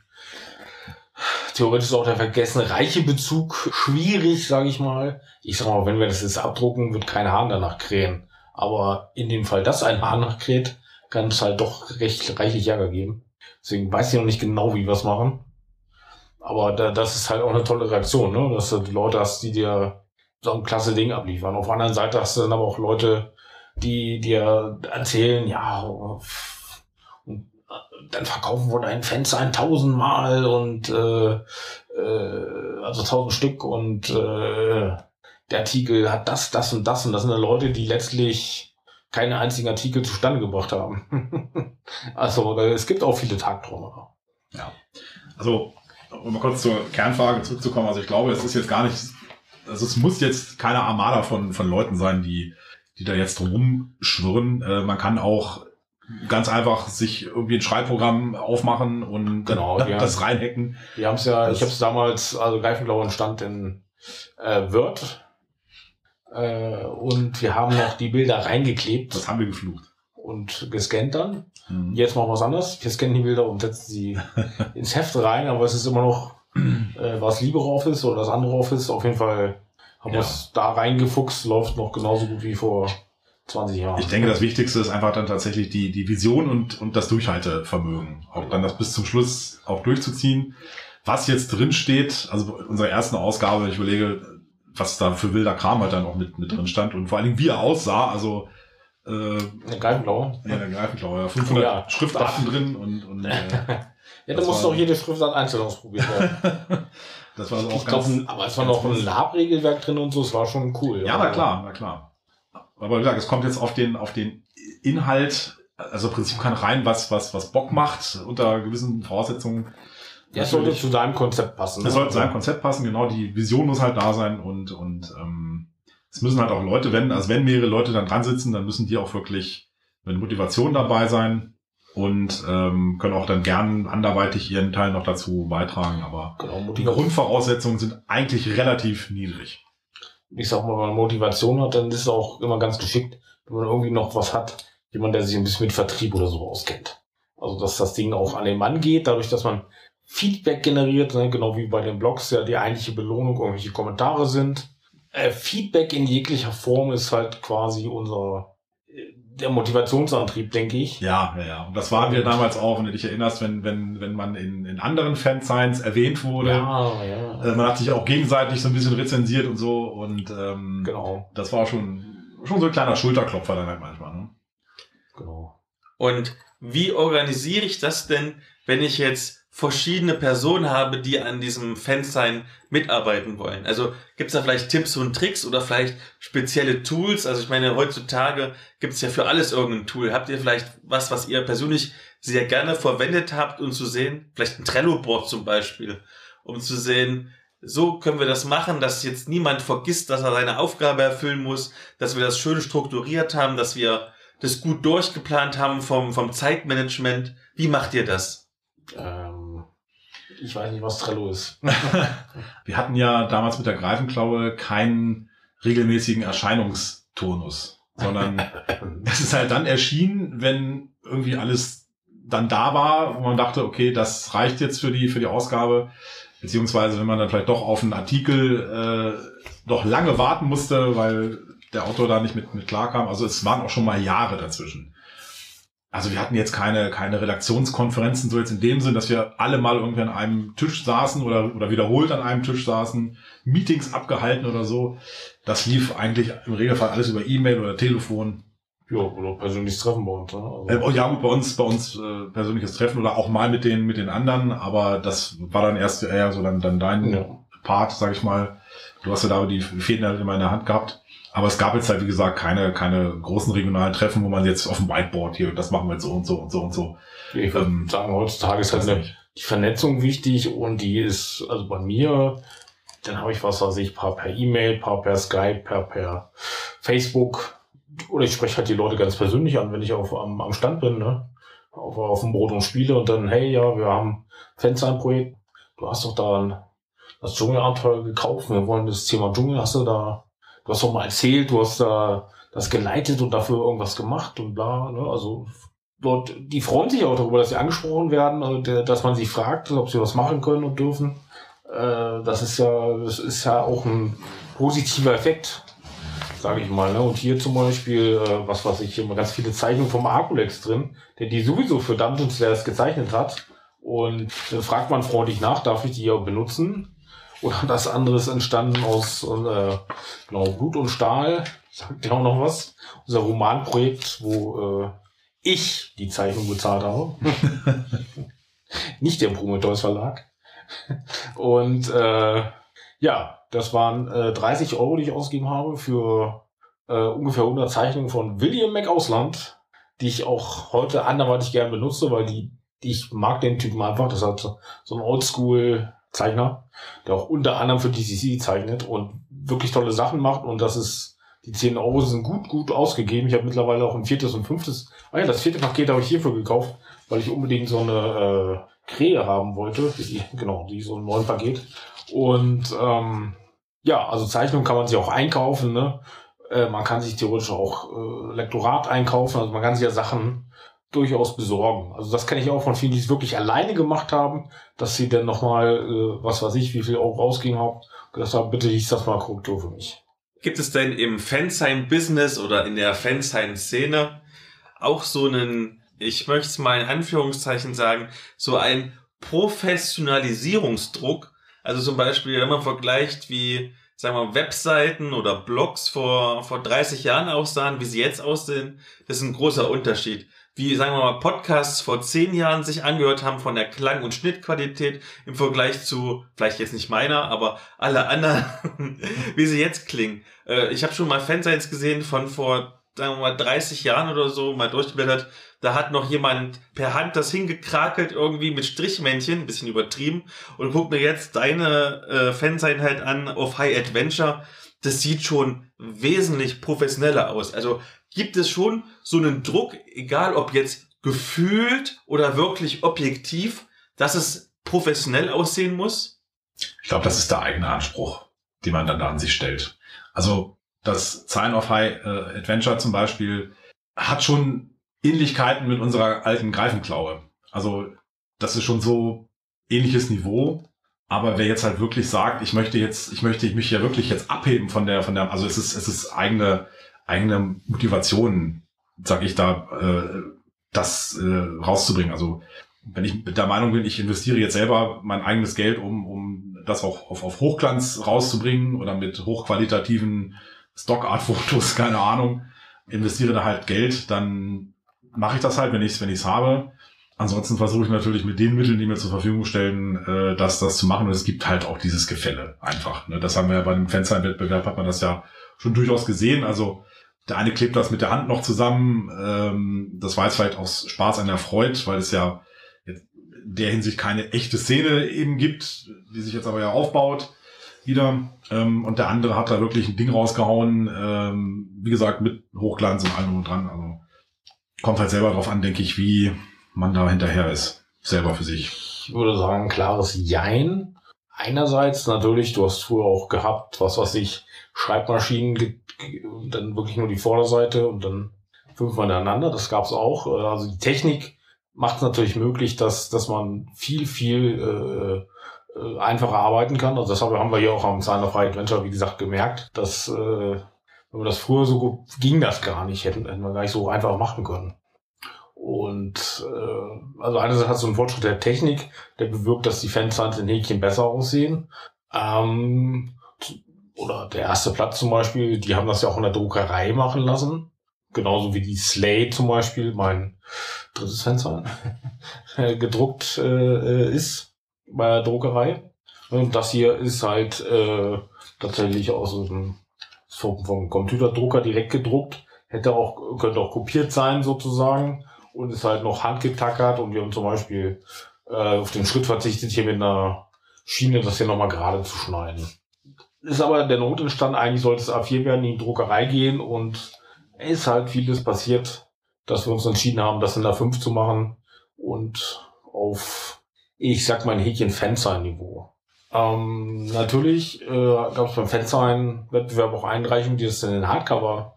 theoretisch auch der vergessene reiche Bezug schwierig, sage ich mal. Ich sag mal, wenn wir das jetzt abdrucken, wird kein Hahn danach krähen. Aber in dem Fall, dass ein Hahn danach kräht, kann es halt doch recht reichlich Ärger geben. Deswegen weiß ich noch nicht genau, wie wir es machen. Aber da, das ist halt auch eine tolle Reaktion, ne? Dass du die Leute hast, die dir so ein klasse Ding abliefern. Auf der anderen Seite hast du dann aber auch Leute, die dir erzählen, ja, und dann verkaufen wir dein Fenster tausend Mal und äh, äh, also tausend Stück und äh, der Artikel hat das, das und das. Und das sind dann Leute, die letztlich keinen einzigen Artikel zustande gebracht haben. Also es gibt auch viele Tagträume. Ja, also um mal kurz zur Kernfrage zurückzukommen. Also ich glaube, es ist jetzt gar nicht, also es muss jetzt keine Armada von von Leuten sein, die die da jetzt drum schwirren. Äh, man kann auch ganz einfach sich irgendwie ein Schreibprogramm aufmachen und genau, da, das reinhacken. Wir haben es ja, das, ich habe es damals, also Greifenklaue stand in äh, Word äh, und wir haben noch die Bilder reingeklebt. Das haben wir geflucht. Und gescannt dann. Mhm. Jetzt machen wir was anderes. Wir scannen die Bilder und setzen sie ins Heft rein, aber es ist immer noch äh, was LibreOffice oder das andere Office. Auf jeden Fall haben wir es da reingefuchst, läuft noch genauso gut wie vor zwanzig Jahren. Ich denke, das Wichtigste ist einfach dann tatsächlich die, die Vision und, und das Durchhaltevermögen. Auch dann das bis zum Schluss auch durchzuziehen. Was jetzt drin steht, also unsere ersten Ausgabe, ich überlege, was da für wilder Kram halt dann auch mit, mit drin stand und vor allen Dingen wie er aussah, also Äh, eine Greifenklaue. Ja, eine Greifenklaue, ja. fünfhundert oh, ja. Schriftarten drin und, und äh, ja, da musst du auch jede Schriftart einzeln ausprobieren. Das war also auch ganz, glaub, aber es war noch ein Lab-Regelwerk drin und so, es war schon cool. Ja, na klar, na klar. Aber wie gesagt, es kommt jetzt auf den, auf den Inhalt, also im Prinzip kann rein, was, was, was Bock macht, unter gewissen Voraussetzungen. Ja, das sollte zu deinem Konzept passen. Das ne? sollte zu deinem Konzept passen, genau, die Vision muss halt da sein und, und, ähm, es müssen halt auch Leute, wenn, also wenn mehrere Leute dann dran sitzen, dann müssen die auch wirklich mit Motivation dabei sein und ähm, können auch dann gern anderweitig ihren Teil noch dazu beitragen. Aber genau, die Grundvoraussetzungen sind eigentlich relativ niedrig. Ich sag mal, wenn man Motivation hat, dann ist es auch immer ganz geschickt, wenn man irgendwie noch was hat, jemand, der sich ein bisschen mit Vertrieb oder so auskennt. Also dass das Ding auch an den Mann geht, dadurch, dass man Feedback generiert, ne? Genau wie bei den Blogs ja die eigentliche Belohnung irgendwelche Kommentare sind. Feedback in jeglicher Form ist halt quasi unser der Motivationsantrieb, denke ich. Ja, ja, ja. Und das waren wir damals auch, wenn du dich erinnerst, wenn wenn wenn man in in anderen Fansigns erwähnt wurde. Ja, ja. Äh, man hat sich auch gegenseitig so ein bisschen rezensiert und so und ähm, genau. Das war schon schon so ein kleiner Schulterklopfer dann halt manchmal. Ne? Genau. Und wie organisiere ich das denn, wenn ich jetzt verschiedene Personen habe, die an diesem Fansign mitarbeiten wollen? Also gibt es da vielleicht Tipps und Tricks oder vielleicht spezielle Tools? Also ich meine, heutzutage gibt es ja für alles irgendein Tool. Habt ihr vielleicht was, was ihr persönlich sehr gerne verwendet habt, um zu sehen, vielleicht ein Trello-Board zum Beispiel, um zu sehen, so können wir das machen, dass jetzt niemand vergisst, dass er seine Aufgabe erfüllen muss, dass wir das schön strukturiert haben, dass wir das gut durchgeplant haben vom, vom Zeitmanagement. Wie macht ihr das? Ähm. Ich weiß nicht, was Trello ist. Wir hatten ja damals mit der Greifenklaue keinen regelmäßigen Erscheinungstonus, sondern es ist halt dann erschienen, wenn irgendwie alles dann da war, wo man dachte, okay, das reicht jetzt für die für die Ausgabe, beziehungsweise wenn man dann vielleicht doch auf einen Artikel äh, noch lange warten musste, weil der Autor da nicht mit, mit klarkam. Also es waren auch schon mal Jahre dazwischen. Also wir hatten jetzt keine keine Redaktionskonferenzen so jetzt in dem Sinn, dass wir alle mal irgendwie an einem Tisch saßen oder oder wiederholt an einem Tisch saßen, Meetings abgehalten oder so. Das lief eigentlich im Regelfall alles über E-Mail oder Telefon. Ja, oder persönliches Treffen bei uns. Ne? Also äh, oh, ja gut, bei uns bei uns äh, persönliches Treffen oder auch mal mit den mit den anderen, aber das war dann erst eher so dann dann dein ja. Part, sag ich mal. Du hast ja da die Fäden halt immer in der Hand gehabt. Aber es gab jetzt halt, wie gesagt, keine, keine großen regionalen Treffen, wo man jetzt auf dem Whiteboard hier, das machen wir jetzt so und so und so und so. Ich würde ähm, sagen, heutzutage ist halt eine, die Vernetzung wichtig und die ist, also bei mir, dann habe ich was, weiß ich, paar per E-Mail, paar per Skype, paar per Facebook oder ich spreche halt die Leute ganz persönlich an, wenn ich auf, am, am Stand bin, ne? Auf, auf dem Brot und Spiele und dann, hey, ja, wir haben Fansign-Projekt, du hast doch da das Dschungelabenteuer gekauft, wir wollen das Thema Dschungel, hast du da Du hast doch mal erzählt, du hast da das geleitet und dafür irgendwas gemacht und bla, ne? Also dort, die freuen sich auch darüber, dass sie angesprochen werden, also dass man sie fragt, ob sie was machen können und dürfen. Das ist ja, das ist ja auch ein positiver Effekt. sage ich mal. Ne? Und hier zum Beispiel, äh, was weiß ich, hier mal ganz viele Zeichnungen vom Arculex drin, der die sowieso für Dungeons Lairs gezeichnet hat. Und dann fragt man freundlich nach, darf ich die ja benutzen? Oder das andere ist entstanden aus äh, genau, Blut und Stahl, sagt ja auch noch was. Unser Romanprojekt, wo äh, ich die Zeichnung bezahlt habe. Nicht der Prometheus Verlag. Und äh, ja, das waren äh, dreißig Euro, die ich ausgegeben habe für äh, ungefähr hundert Zeichnungen von William McAusland, die ich auch heute anderweitig gerne benutze, weil die, die ich mag den Typen einfach. Das hat so ein Oldschool-Zeichner, der auch unter anderem für D C C zeichnet und wirklich tolle Sachen macht. Und das ist, die zehn Euro sind gut, gut ausgegeben. Ich habe mittlerweile auch ein viertes und fünftes. Ah ja, das vierte Paket habe ich hierfür gekauft, weil ich unbedingt so eine äh, Krähe haben wollte. Die, genau, die so ein neuen Paket. Und ähm, ja, also Zeichnung kann man sich auch einkaufen. Ne? Äh, man kann sich theoretisch auch äh, Lektorat einkaufen. Also man kann sich ja Sachen durchaus besorgen. Also das kenne ich auch von vielen, die es wirklich alleine gemacht haben, dass sie dann nochmal, äh, was weiß ich, wie viel auch rausgehen haben. Gedacht haben, bitte liest das mal Korrektur für mich. Gibt es denn im Fansign-Business oder in der Fansign-Szene auch so einen, ich möchte es mal in Anführungszeichen sagen, so einen Professionalisierungsdruck? Also zum Beispiel, wenn man vergleicht, wie, sagen wir, Webseiten oder Blogs vor, vor dreißig Jahren aussahen, wie sie jetzt aussehen, das ist ein großer Unterschied. Wie, sagen wir mal, Podcasts vor zehn Jahren sich angehört haben von der Klang- und Schnittqualität im Vergleich zu, vielleicht jetzt nicht meiner, aber alle anderen, wie sie jetzt klingen. Äh, ich habe schon mal Fansigns gesehen von vor, sagen wir mal, dreißig Jahren oder so, mal durchgeblättert. Da hat noch jemand per Hand das hingekrakelt, irgendwie mit Strichmännchen, ein bisschen übertrieben. Und guck mir jetzt deine äh, Fansign halt an auf High Adventure. Das sieht schon wesentlich professioneller aus. Also gibt es schon so einen Druck, egal ob jetzt gefühlt oder wirklich objektiv, dass es professionell aussehen muss? Ich glaube, das ist der eigene Anspruch, den man dann an sich stellt. Also das Sign of High äh, Adventure zum Beispiel hat schon Ähnlichkeiten mit unserer alten Greifenklaue. Also das ist schon so ähnliches Niveau. Aber wer jetzt halt wirklich sagt, ich möchte jetzt, ich möchte mich ja wirklich jetzt abheben von der, von der, also es ist, es ist eigene eigene Motivation, sage ich da, äh, das äh, rauszubringen. Also wenn ich der Meinung bin, ich investiere jetzt selber mein eigenes Geld, um um das auch auf, auf Hochglanz rauszubringen oder mit hochqualitativen Stockart-Fotos, keine Ahnung, investiere da halt Geld, dann mache ich das halt, wenn ich es wenn ich's habe. Ansonsten versuche ich natürlich mit den Mitteln, die mir zur Verfügung stellen, äh, das, das zu machen. Und es gibt halt auch dieses Gefälle einfach. Ne? Das haben wir ja bei dem Fansign-Wettbewerb, hat man das ja schon durchaus gesehen. Also der eine klebt das mit der Hand noch zusammen. Ähm, das war jetzt vielleicht aus Spaß an der Freude, weil es ja jetzt in der Hinsicht keine echte Szene eben gibt, die sich jetzt aber ja aufbaut wieder. Ähm, und der andere hat da wirklich ein Ding rausgehauen. Ähm, wie gesagt, mit Hochglanz und allem und dran. Also kommt halt selber drauf an, denke ich, wie man da hinterher ist, selber für sich. Ich würde sagen, klares Jein. Einerseits natürlich, du hast früher auch gehabt, was weiß ich, Schreibmaschinen, und dann wirklich nur die Vorderseite und dann fünfmal hintereinander, das gab's auch. Also die Technik macht es natürlich möglich, dass dass man viel, viel äh, äh, einfacher arbeiten kann. Also das haben wir hier auch am Sign of High Adventure, wie gesagt, gemerkt, dass äh, wenn wir das früher so gut, ging das gar nicht, hätten, hätten wir gar nicht so einfach machen können. Und äh, also einerseits hat so ein Fortschritt der Technik, der bewirkt, dass die Fansigns in Häkchen besser aussehen. Ähm, oder der erste Platz zum Beispiel, die haben das ja auch in der Druckerei machen lassen. Genauso wie die Slay zum Beispiel, mein drittes Fansign, gedruckt äh, ist bei der Druckerei. Und das hier ist halt äh, tatsächlich aus dem vom Computerdrucker direkt gedruckt. Hätte auch, könnte auch kopiert sein sozusagen. Und ist halt noch handgetackert und wir haben zum Beispiel äh, auf den Schritt verzichtet, hier mit einer Schiene das hier nochmal gerade zu schneiden. Ist aber der Not entstanden, eigentlich sollte es A vier werden, in die Druckerei gehen und ist halt vieles passiert, dass wir uns entschieden haben, das in A fünf zu machen und auf, ich sag mal, ein Häkchen Fansign-Niveau. Ähm, natürlich äh, gab es beim Fansign-Wettbewerb auch Einreichungen, die es in den Hardcover,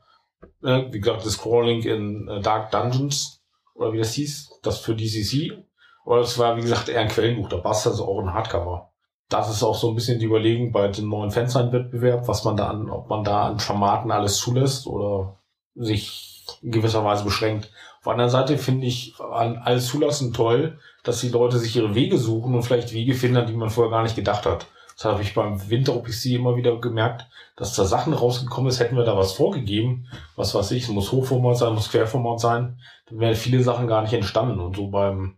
äh, wie gesagt, das Crawling in äh, Dark Dungeons, oder wie das hieß, das für D C C. Oder es war, wie gesagt, eher ein Quellenbuch. Da passt also auch ein Hardcover. das ist auch so ein bisschen die Überlegung bei dem neuen Fensternwettbewerb, was man da an, ob man da an Formaten alles zulässt oder sich in gewisser Weise beschränkt. Auf der anderen Seite finde ich an alles zulassen toll, dass die Leute sich ihre Wege suchen und vielleicht Wege finden, an die man vorher gar nicht gedacht hat. Das habe ich beim Winter-O P C immer wieder gemerkt, dass da Sachen rausgekommen ist, hätten wir da was vorgegeben, was weiß ich, es muss Hochformat sein, muss Querformat sein, dann wären viele Sachen gar nicht entstanden. Und so beim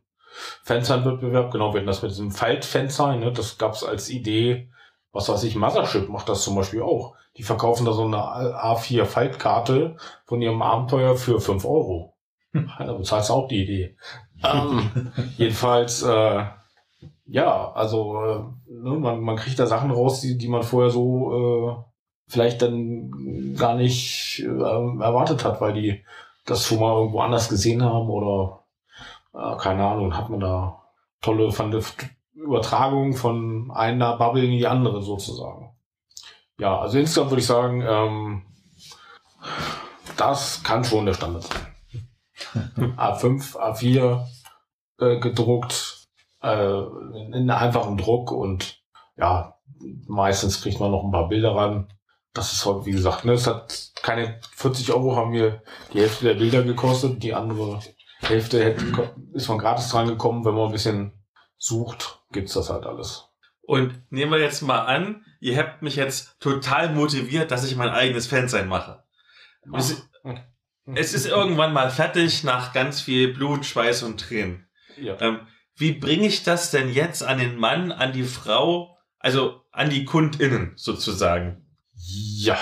Fansign-Wettbewerb, genau, wir hatten das mit diesem Faltfansign, ne, das gab es als Idee, was weiß ich, Mothership macht das zum Beispiel auch. Die verkaufen da so eine A vier Faltkarte von ihrem Abenteuer für fünf Euro. Da bezahlst du auch die Idee. ähm, jedenfalls, äh, ja, also äh, ne, man, man kriegt da Sachen raus, die, die man vorher so äh, vielleicht dann gar nicht äh, erwartet hat, weil die das schon mal irgendwo anders gesehen haben oder äh, keine Ahnung, hat man da tolle Übertragungen von einer Bubble in die andere sozusagen. Ja, also insgesamt würde ich sagen, ähm, das kann schon der Standard sein. A fünf, A vier äh, gedruckt, in einfachem Druck und ja, meistens kriegt man noch ein paar Bilder ran. Das ist halt, wie gesagt, ne, es hat keine vierzig Euro, haben mir die Hälfte der Bilder gekostet, die andere Hälfte hätte, ist man gratis dran gekommen. Wenn man ein bisschen sucht, gibt's das halt alles. Und nehmen wir jetzt mal an, ihr habt mich jetzt total motiviert, dass ich mein eigenes Fansein mache. Es, es ist irgendwann mal fertig nach ganz viel Blut, Schweiß und Tränen. Ja. Ähm, Wie bringe ich das denn jetzt an den Mann, an die Frau, also an die KundInnen sozusagen? Ja,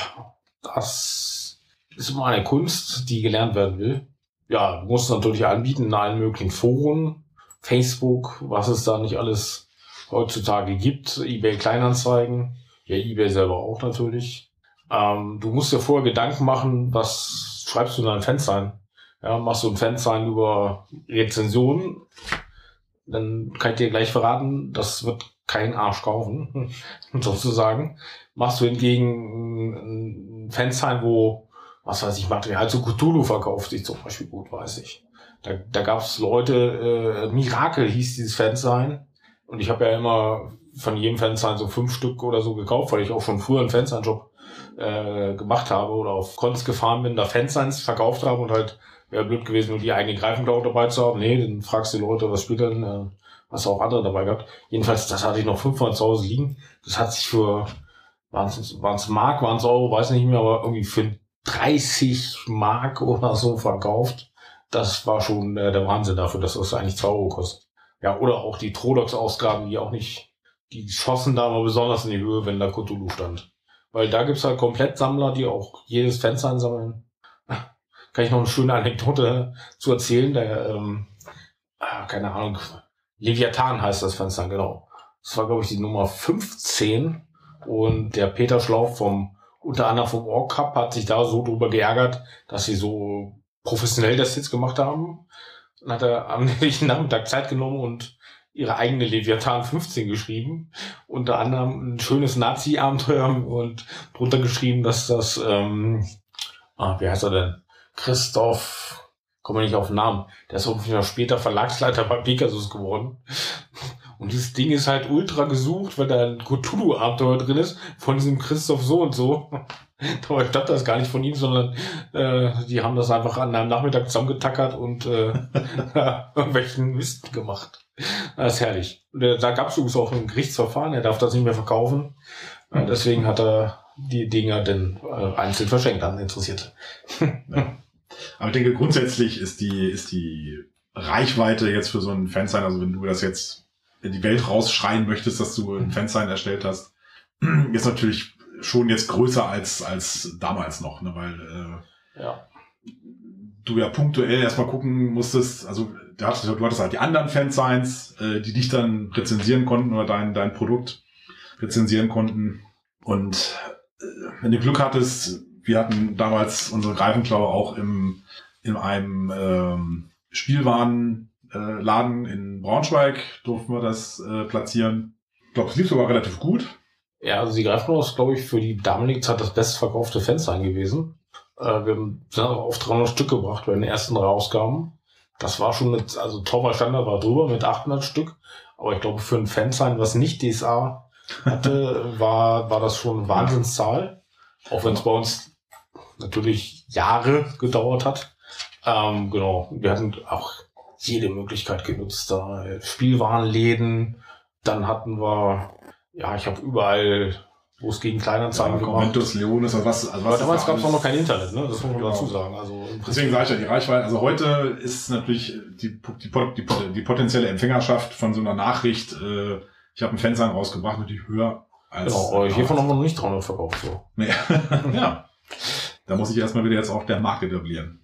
das ist immer eine Kunst, die gelernt werden will. Ja, du musst natürlich anbieten in allen möglichen Foren, Facebook, was es da nicht alles heutzutage gibt, eBay Kleinanzeigen, ja, eBay selber auch natürlich. Ähm, du musst dir vorher Gedanken machen, was schreibst du in deinem Fansign? Ja, machst du ein Fansign über Rezensionen? Dann kann ich dir gleich verraten, das wird kein Arsch kaufen, sozusagen. Machst du hingegen ein Fansign, wo, was weiß ich, Material zu Cthulhu verkauft sich zum Beispiel gut, weiß ich. Da, da gab es Leute, äh, Mirakel hieß dieses Fansign. Und ich habe ja immer von jedem Fansign so fünf Stück oder so gekauft, weil ich auch schon früher einen Fansign-Job äh, gemacht habe oder auf Cons gefahren bin, da Fansigns verkauft habe und halt wäre blöd gewesen, nur die eigene Greifenklaue dabei zu haben. Nee, dann fragst du die Leute, was spielt denn, äh, hast du auch andere dabei gehabt. Jedenfalls, das hatte ich noch fünfmal zu Hause liegen. Das hat sich für, waren es Mark, waren es Euro, weiß nicht mehr, aber irgendwie für dreißig Mark oder so verkauft. Das war schon äh, der Wahnsinn dafür, dass das eigentlich zwei Euro kostet. Ja, oder auch die Trodox-Ausgaben, die auch nicht, die schossen da mal besonders in die Höhe, wenn da Cthulhu stand. Weil da gibt's halt Komplettsammler, die auch jedes Fenster einsammeln. Kann ich noch eine schöne Anekdote zu erzählen, der, ähm, keine Ahnung, Leviathan heißt das Fenster, genau. Das war, glaube ich, die Nummer fünfzehn und der Peter Schlauch vom, unter anderem vom Org Cup hat sich da so drüber geärgert, dass sie so professionell das jetzt gemacht haben. Dann hat er am nächsten Nachmittag Zeit genommen und ihre eigene Leviathan fünfzehn geschrieben. Unter anderem ein schönes Nazi-Abenteuer und drunter geschrieben, dass das, ähm, ah, wie heißt er denn? Christoph, komme nicht auf den Namen, der ist irgendwie später Verlagsleiter bei Pegasus geworden. Und dieses Ding ist halt ultra gesucht, weil da ein Cthulhu-Abenteuer drin ist, von diesem Christoph so und so. Aber ich glaube, das ist gar nicht von ihm, sondern äh, die haben das einfach an einem Nachmittag zusammengetackert und äh, irgendwelchen Mist gemacht. Das ist herrlich. Und, äh, da gab es übrigens auch ein Gerichtsverfahren, er darf das nicht mehr verkaufen. Äh, deswegen hat er die Dinger denn äh, einzeln verschenkt an Interessierte. Ja. Aber ich denke, grundsätzlich ist die, ist die Reichweite jetzt für so einen Fansign, also wenn du das jetzt in die Welt rausschreien möchtest, dass du einen Fansign erstellt hast, ist natürlich schon jetzt größer als, als damals noch, ne? Weil äh, ja. du ja punktuell erstmal gucken musstest, also du hattest halt die anderen Fansigns, äh, die dich dann rezensieren konnten oder dein, dein Produkt rezensieren konnten. Und wenn du Glück hattest, wir hatten damals unsere Greifenklaue auch im, in einem ähm, Spielwarenladen äh, in Braunschweig, durften wir das äh, platzieren. Ich glaube, es lief sogar relativ gut. Ja, also die Greifenklaue ist, glaube ich, für die damalige Zeit das bestverkaufte Fansign gewesen. Äh, wir haben auf dreihundert Stück gebracht bei den ersten drei Ausgaben. Das war schon, mit, also Torwart Standard war drüber mit achthundert Stück. Aber ich glaube, für ein Fansign, was nicht D S A hatte, war, war das schon eine Wahnsinnszahl. Auch wenn es bei uns natürlich Jahre gedauert hat. Ähm, genau, wir hatten auch jede Möglichkeit genutzt. Da Spielwarenläden, dann hatten wir, ja, ich habe überall, wo es gegen Kleinanzeigen ja, gemacht hat. Leones und was. Also was damals gab es auch noch kein Internet, ne? Das muss man genau dazu sagen. Also deswegen sage ich ja, die Reichweite, also heute ist natürlich die, die, die, die potenzielle Empfängerschaft von so einer Nachricht, äh, ich habe einen Fanzine rausgebracht, natürlich höher als... Genau, aber hiervon haben wir noch nicht dreihundert verkauft. So. Nee. Ja, da muss ich erstmal wieder jetzt auch der Markt etablieren.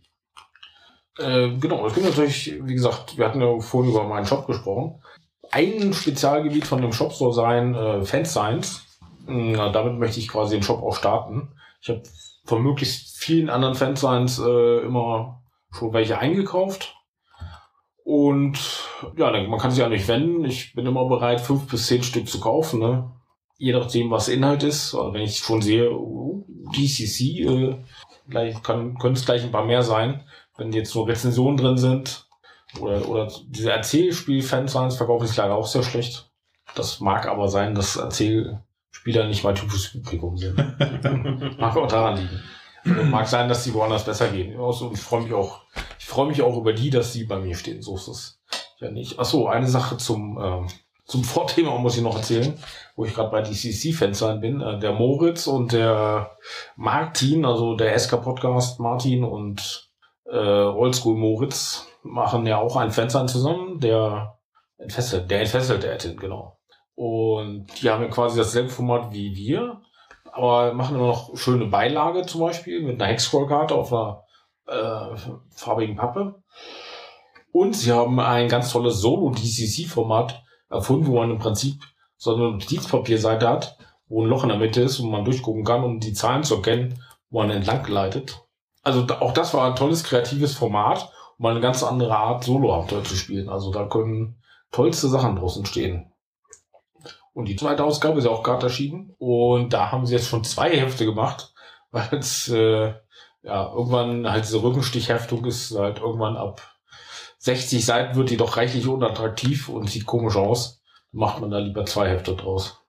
Äh, genau, es gibt natürlich, wie gesagt, wir hatten ja vorhin über meinen Shop gesprochen. Ein Spezialgebiet von dem Shop soll sein äh, Fansigns. Na, damit möchte ich quasi den Shop auch starten. Ich habe von möglichst vielen anderen Fansigns äh, immer schon welche eingekauft. Und ja, man kann sich ja nicht wenden. Ich bin immer bereit, fünf bis zehn Stück zu kaufen. Ne? Je nachdem, was Inhalt ist. Also wenn ich schon sehe, oh, D C C, äh, gleich kann, können es gleich ein paar mehr sein. Wenn jetzt nur Rezensionen drin sind oder, oder diese Erzählspiel-Fansigns verkaufen sich leider auch sehr schlecht. Das mag aber sein, dass Erzählspieler nicht mein typisches Publikum sind. Mag auch daran liegen. Und mag sein, dass die woanders besser gehen. Und ich freue mich auch, ich freue mich auch über die, dass die bei mir stehen. So ist es ja nicht. Achso, eine Sache zum, ähm, zum Vorthema muss ich noch erzählen, wo ich gerade bei D C C-Fansign bin. Äh, der Moritz und der Martin, also der S K-Podcast Martin und Äh, Oldschool Moritz machen ja auch einen Fansign zusammen, der entfesselt, der entfesselt der Attin, genau. Und die haben ja quasi dasselbe Format wie wir, aber machen nur noch schöne Beilage zum Beispiel mit einer Hexcrawl-Karte auf einer äh, farbigen Pappe. Und sie haben ein ganz tolles Solo-D C C-Format erfunden, wo man im Prinzip so eine Notizpapierseite hat, wo ein Loch in der Mitte ist, wo man durchgucken kann, um die Zahlen zu erkennen, wo man entlang leitet. Also auch das war ein tolles, kreatives Format, um eine ganz andere Art Solo-Abenteuer zu spielen. Also da können tollste Sachen draus entstehen. Und die zweite Ausgabe ist ja auch gerade erschienen. Und da haben sie jetzt schon zwei Hefte gemacht, weil jetzt äh, ja irgendwann halt diese Rückenstichheftung ist halt irgendwann ab sechzig Seiten wird die doch reichlich unattraktiv und sieht komisch aus. Dann macht man da lieber zwei Hefte draus.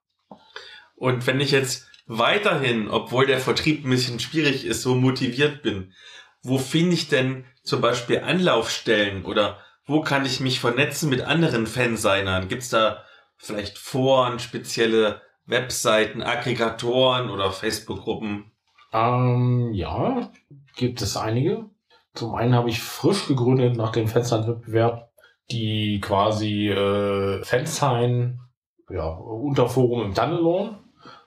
Und wenn ich jetzt weiterhin, obwohl der Vertrieb ein bisschen schwierig ist, so motiviert bin, wo finde ich denn zum Beispiel Anlaufstellen oder wo kann ich mich vernetzen mit anderen Fansignern? Gibt es da vielleicht Foren, spezielle Webseiten, Aggregatoren oder Facebook-Gruppen? Ähm, ja, gibt es einige. Zum einen habe ich frisch gegründet nach dem Fansign-Wettbewerb die quasi äh, Fansign, ja, Unterforum im Tunnelon.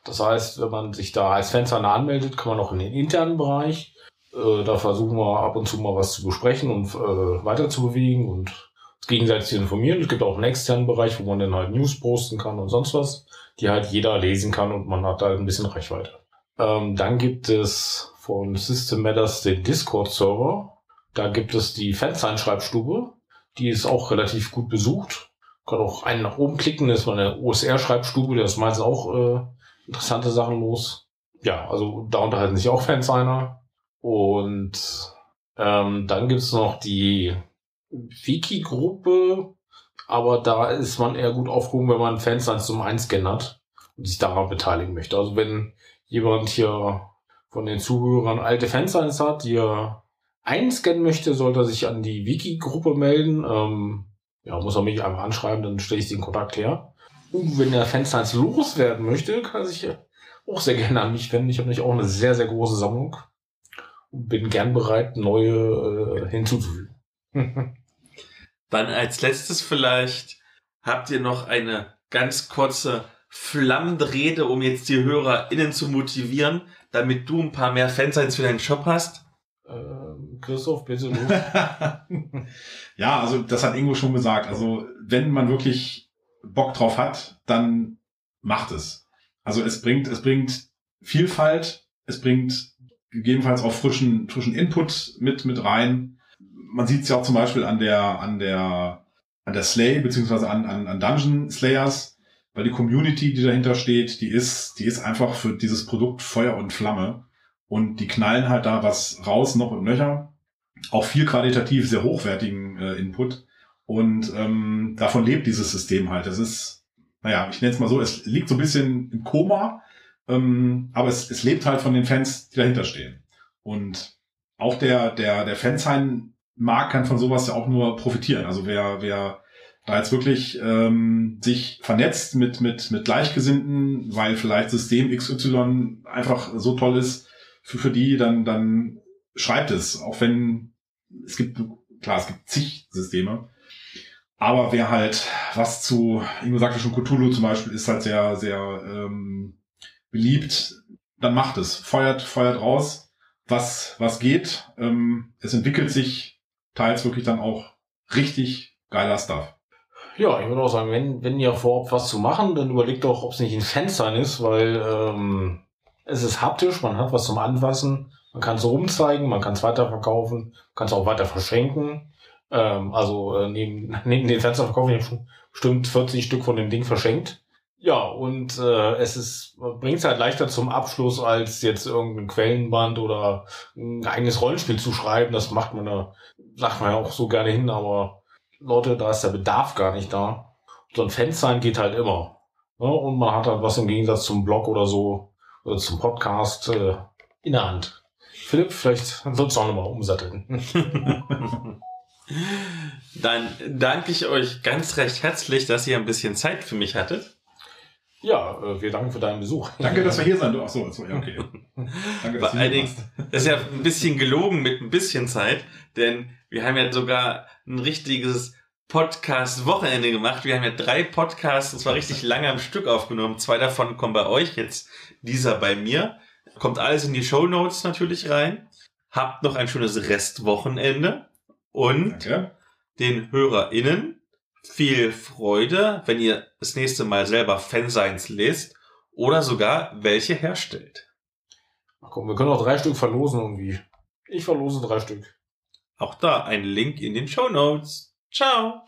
Das heißt, wenn man sich da als Fansigner anmeldet, kann man auch in den internen Bereich. Äh, da versuchen wir ab und zu mal was zu besprechen und äh, weiter zu bewegen und uns gegenseitig zu informieren. Es gibt auch einen externen Bereich, wo man dann halt News posten kann und sonst was, die halt jeder lesen kann und man hat da halt ein bisschen Reichweite. Ähm, dann gibt es von System Matters den Discord-Server. Da gibt es die Fansign-Schreibstube. Die ist auch relativ gut besucht. Man kann auch einen nach oben klicken, das ist mal eine O S R-Schreibstube, der ist meistens auch äh, interessante Sachen los. Ja, also da unterhalten sich auch Fansigner. Und ähm, dann gibt's noch die Wiki-Gruppe, aber da ist man eher gut aufgehoben, wenn man Fansigns zum Einscannen hat und sich daran beteiligen möchte. Also wenn jemand hier von den Zuhörern alte Fansigns hat, die er einscannen möchte, sollte er sich an die Wiki-Gruppe melden. Ähm, ja, muss er mich einfach anschreiben, dann stelle ich den Kontakt her. Und wenn der Fansigns loswerden möchte, kann er sich auch sehr gerne an mich wenden. Ich habe nämlich auch eine sehr, sehr große Sammlung und bin gern bereit, neue äh, hinzuzufügen. Dann als letztes vielleicht habt ihr noch eine ganz kurze flammende Rede, um jetzt die HörerInnen zu motivieren, damit du ein paar mehr Fansigns für deinen Shop hast. Ähm, Christoph, bitte los. Ja, also das hat Ingo schon gesagt. Also wenn man wirklich Bock drauf hat, dann macht es. Also es bringt, es bringt Vielfalt, es bringt gegebenenfalls auch frischen, frischen Input mit, mit rein. Man sieht es ja auch zum Beispiel an der, an der, an der Slay, beziehungsweise an, an, an Dungeon Slayers, weil die Community, die dahinter steht, die ist, die ist einfach für dieses Produkt Feuer und Flamme. Und die knallen halt da was raus, noch und nöcher. Auch viel qualitativ sehr hochwertigen äh, Input. Und ähm, davon lebt dieses System halt. Das ist, naja, ich nenne es mal so, es liegt so ein bisschen im Koma, ähm, aber es, es lebt halt von den Fans, die dahinter stehen. Und auch der, der, der Fansein-Markt kann von sowas ja auch nur profitieren. Also wer, wer da jetzt wirklich ähm, sich vernetzt mit, mit, mit Gleichgesinnten, weil vielleicht System X Y einfach so toll ist für, für die, dann, dann schreibt es. Auch wenn es gibt, klar, es gibt zig Systeme. Aber wer halt was zu, Ingo sagte schon, Cthulhu zum Beispiel ist halt sehr, sehr ähm, beliebt, dann macht es. Feuert, feuert raus, was, was geht. Ähm, es entwickelt sich teils wirklich dann auch richtig geiler Stuff. Ja, ich würde auch sagen, wenn, wenn ihr vorhabt, was zu machen, dann überlegt doch, ob es nicht ein Fansein ist, weil ähm, es ist haptisch, man hat was zum Anfassen, man kann es rumzeigen, man kann es weiterverkaufen, kann es auch weiter verschenken. Ähm, also äh, neben, neben den Fensterverkauf, ich habe schon bestimmt vierzig Stück von dem Ding verschenkt. Ja, und äh, es ist bringt es halt leichter zum Abschluss, als jetzt irgendein Quellenband oder ein eigenes Rollenspiel zu schreiben. Das macht man ja, sagt man ja auch so gerne hin, aber Leute, da ist der Bedarf gar nicht da. So ein Fansein geht halt immer. Ne? Und man hat halt was im Gegensatz zum Blog oder so, oder zum Podcast äh, in der Hand. Philipp, vielleicht sollst du auch nochmal umsatteln. Dann danke ich euch ganz recht herzlich, dass ihr ein bisschen Zeit für mich hattet. Ja, wir danken für deinen Besuch. Danke, dass wir hier sein durften. Achso, ja, okay. Danke, dass allerdings ist ja ein bisschen gelogen mit ein bisschen Zeit, denn wir haben ja sogar ein richtiges Podcast-Wochenende gemacht. Wir haben ja drei Podcasts, und zwar richtig lange am Stück aufgenommen. Zwei davon kommen bei euch jetzt, dieser bei mir. Kommt alles in die Shownotes natürlich rein. Habt noch ein schönes Restwochenende. Und danke den HörerInnen viel Freude, wenn ihr das nächste Mal selber Fanseins lest oder sogar welche herstellt. Ach komm, wir können auch drei Stück verlosen irgendwie. Ich verlose drei Stück. Auch da ein Link in den Shownotes. Ciao!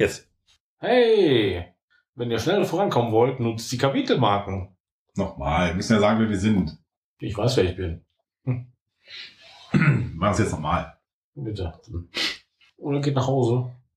Jetzt. Hey, wenn ihr schneller vorankommen wollt, nutzt die Kapitelmarken. Nochmal, wir müssen ja sagen, wer wir sind. Ich weiß, wer ich bin. Hm. Mach es jetzt nochmal. Bitte. Oder geht nach Hause.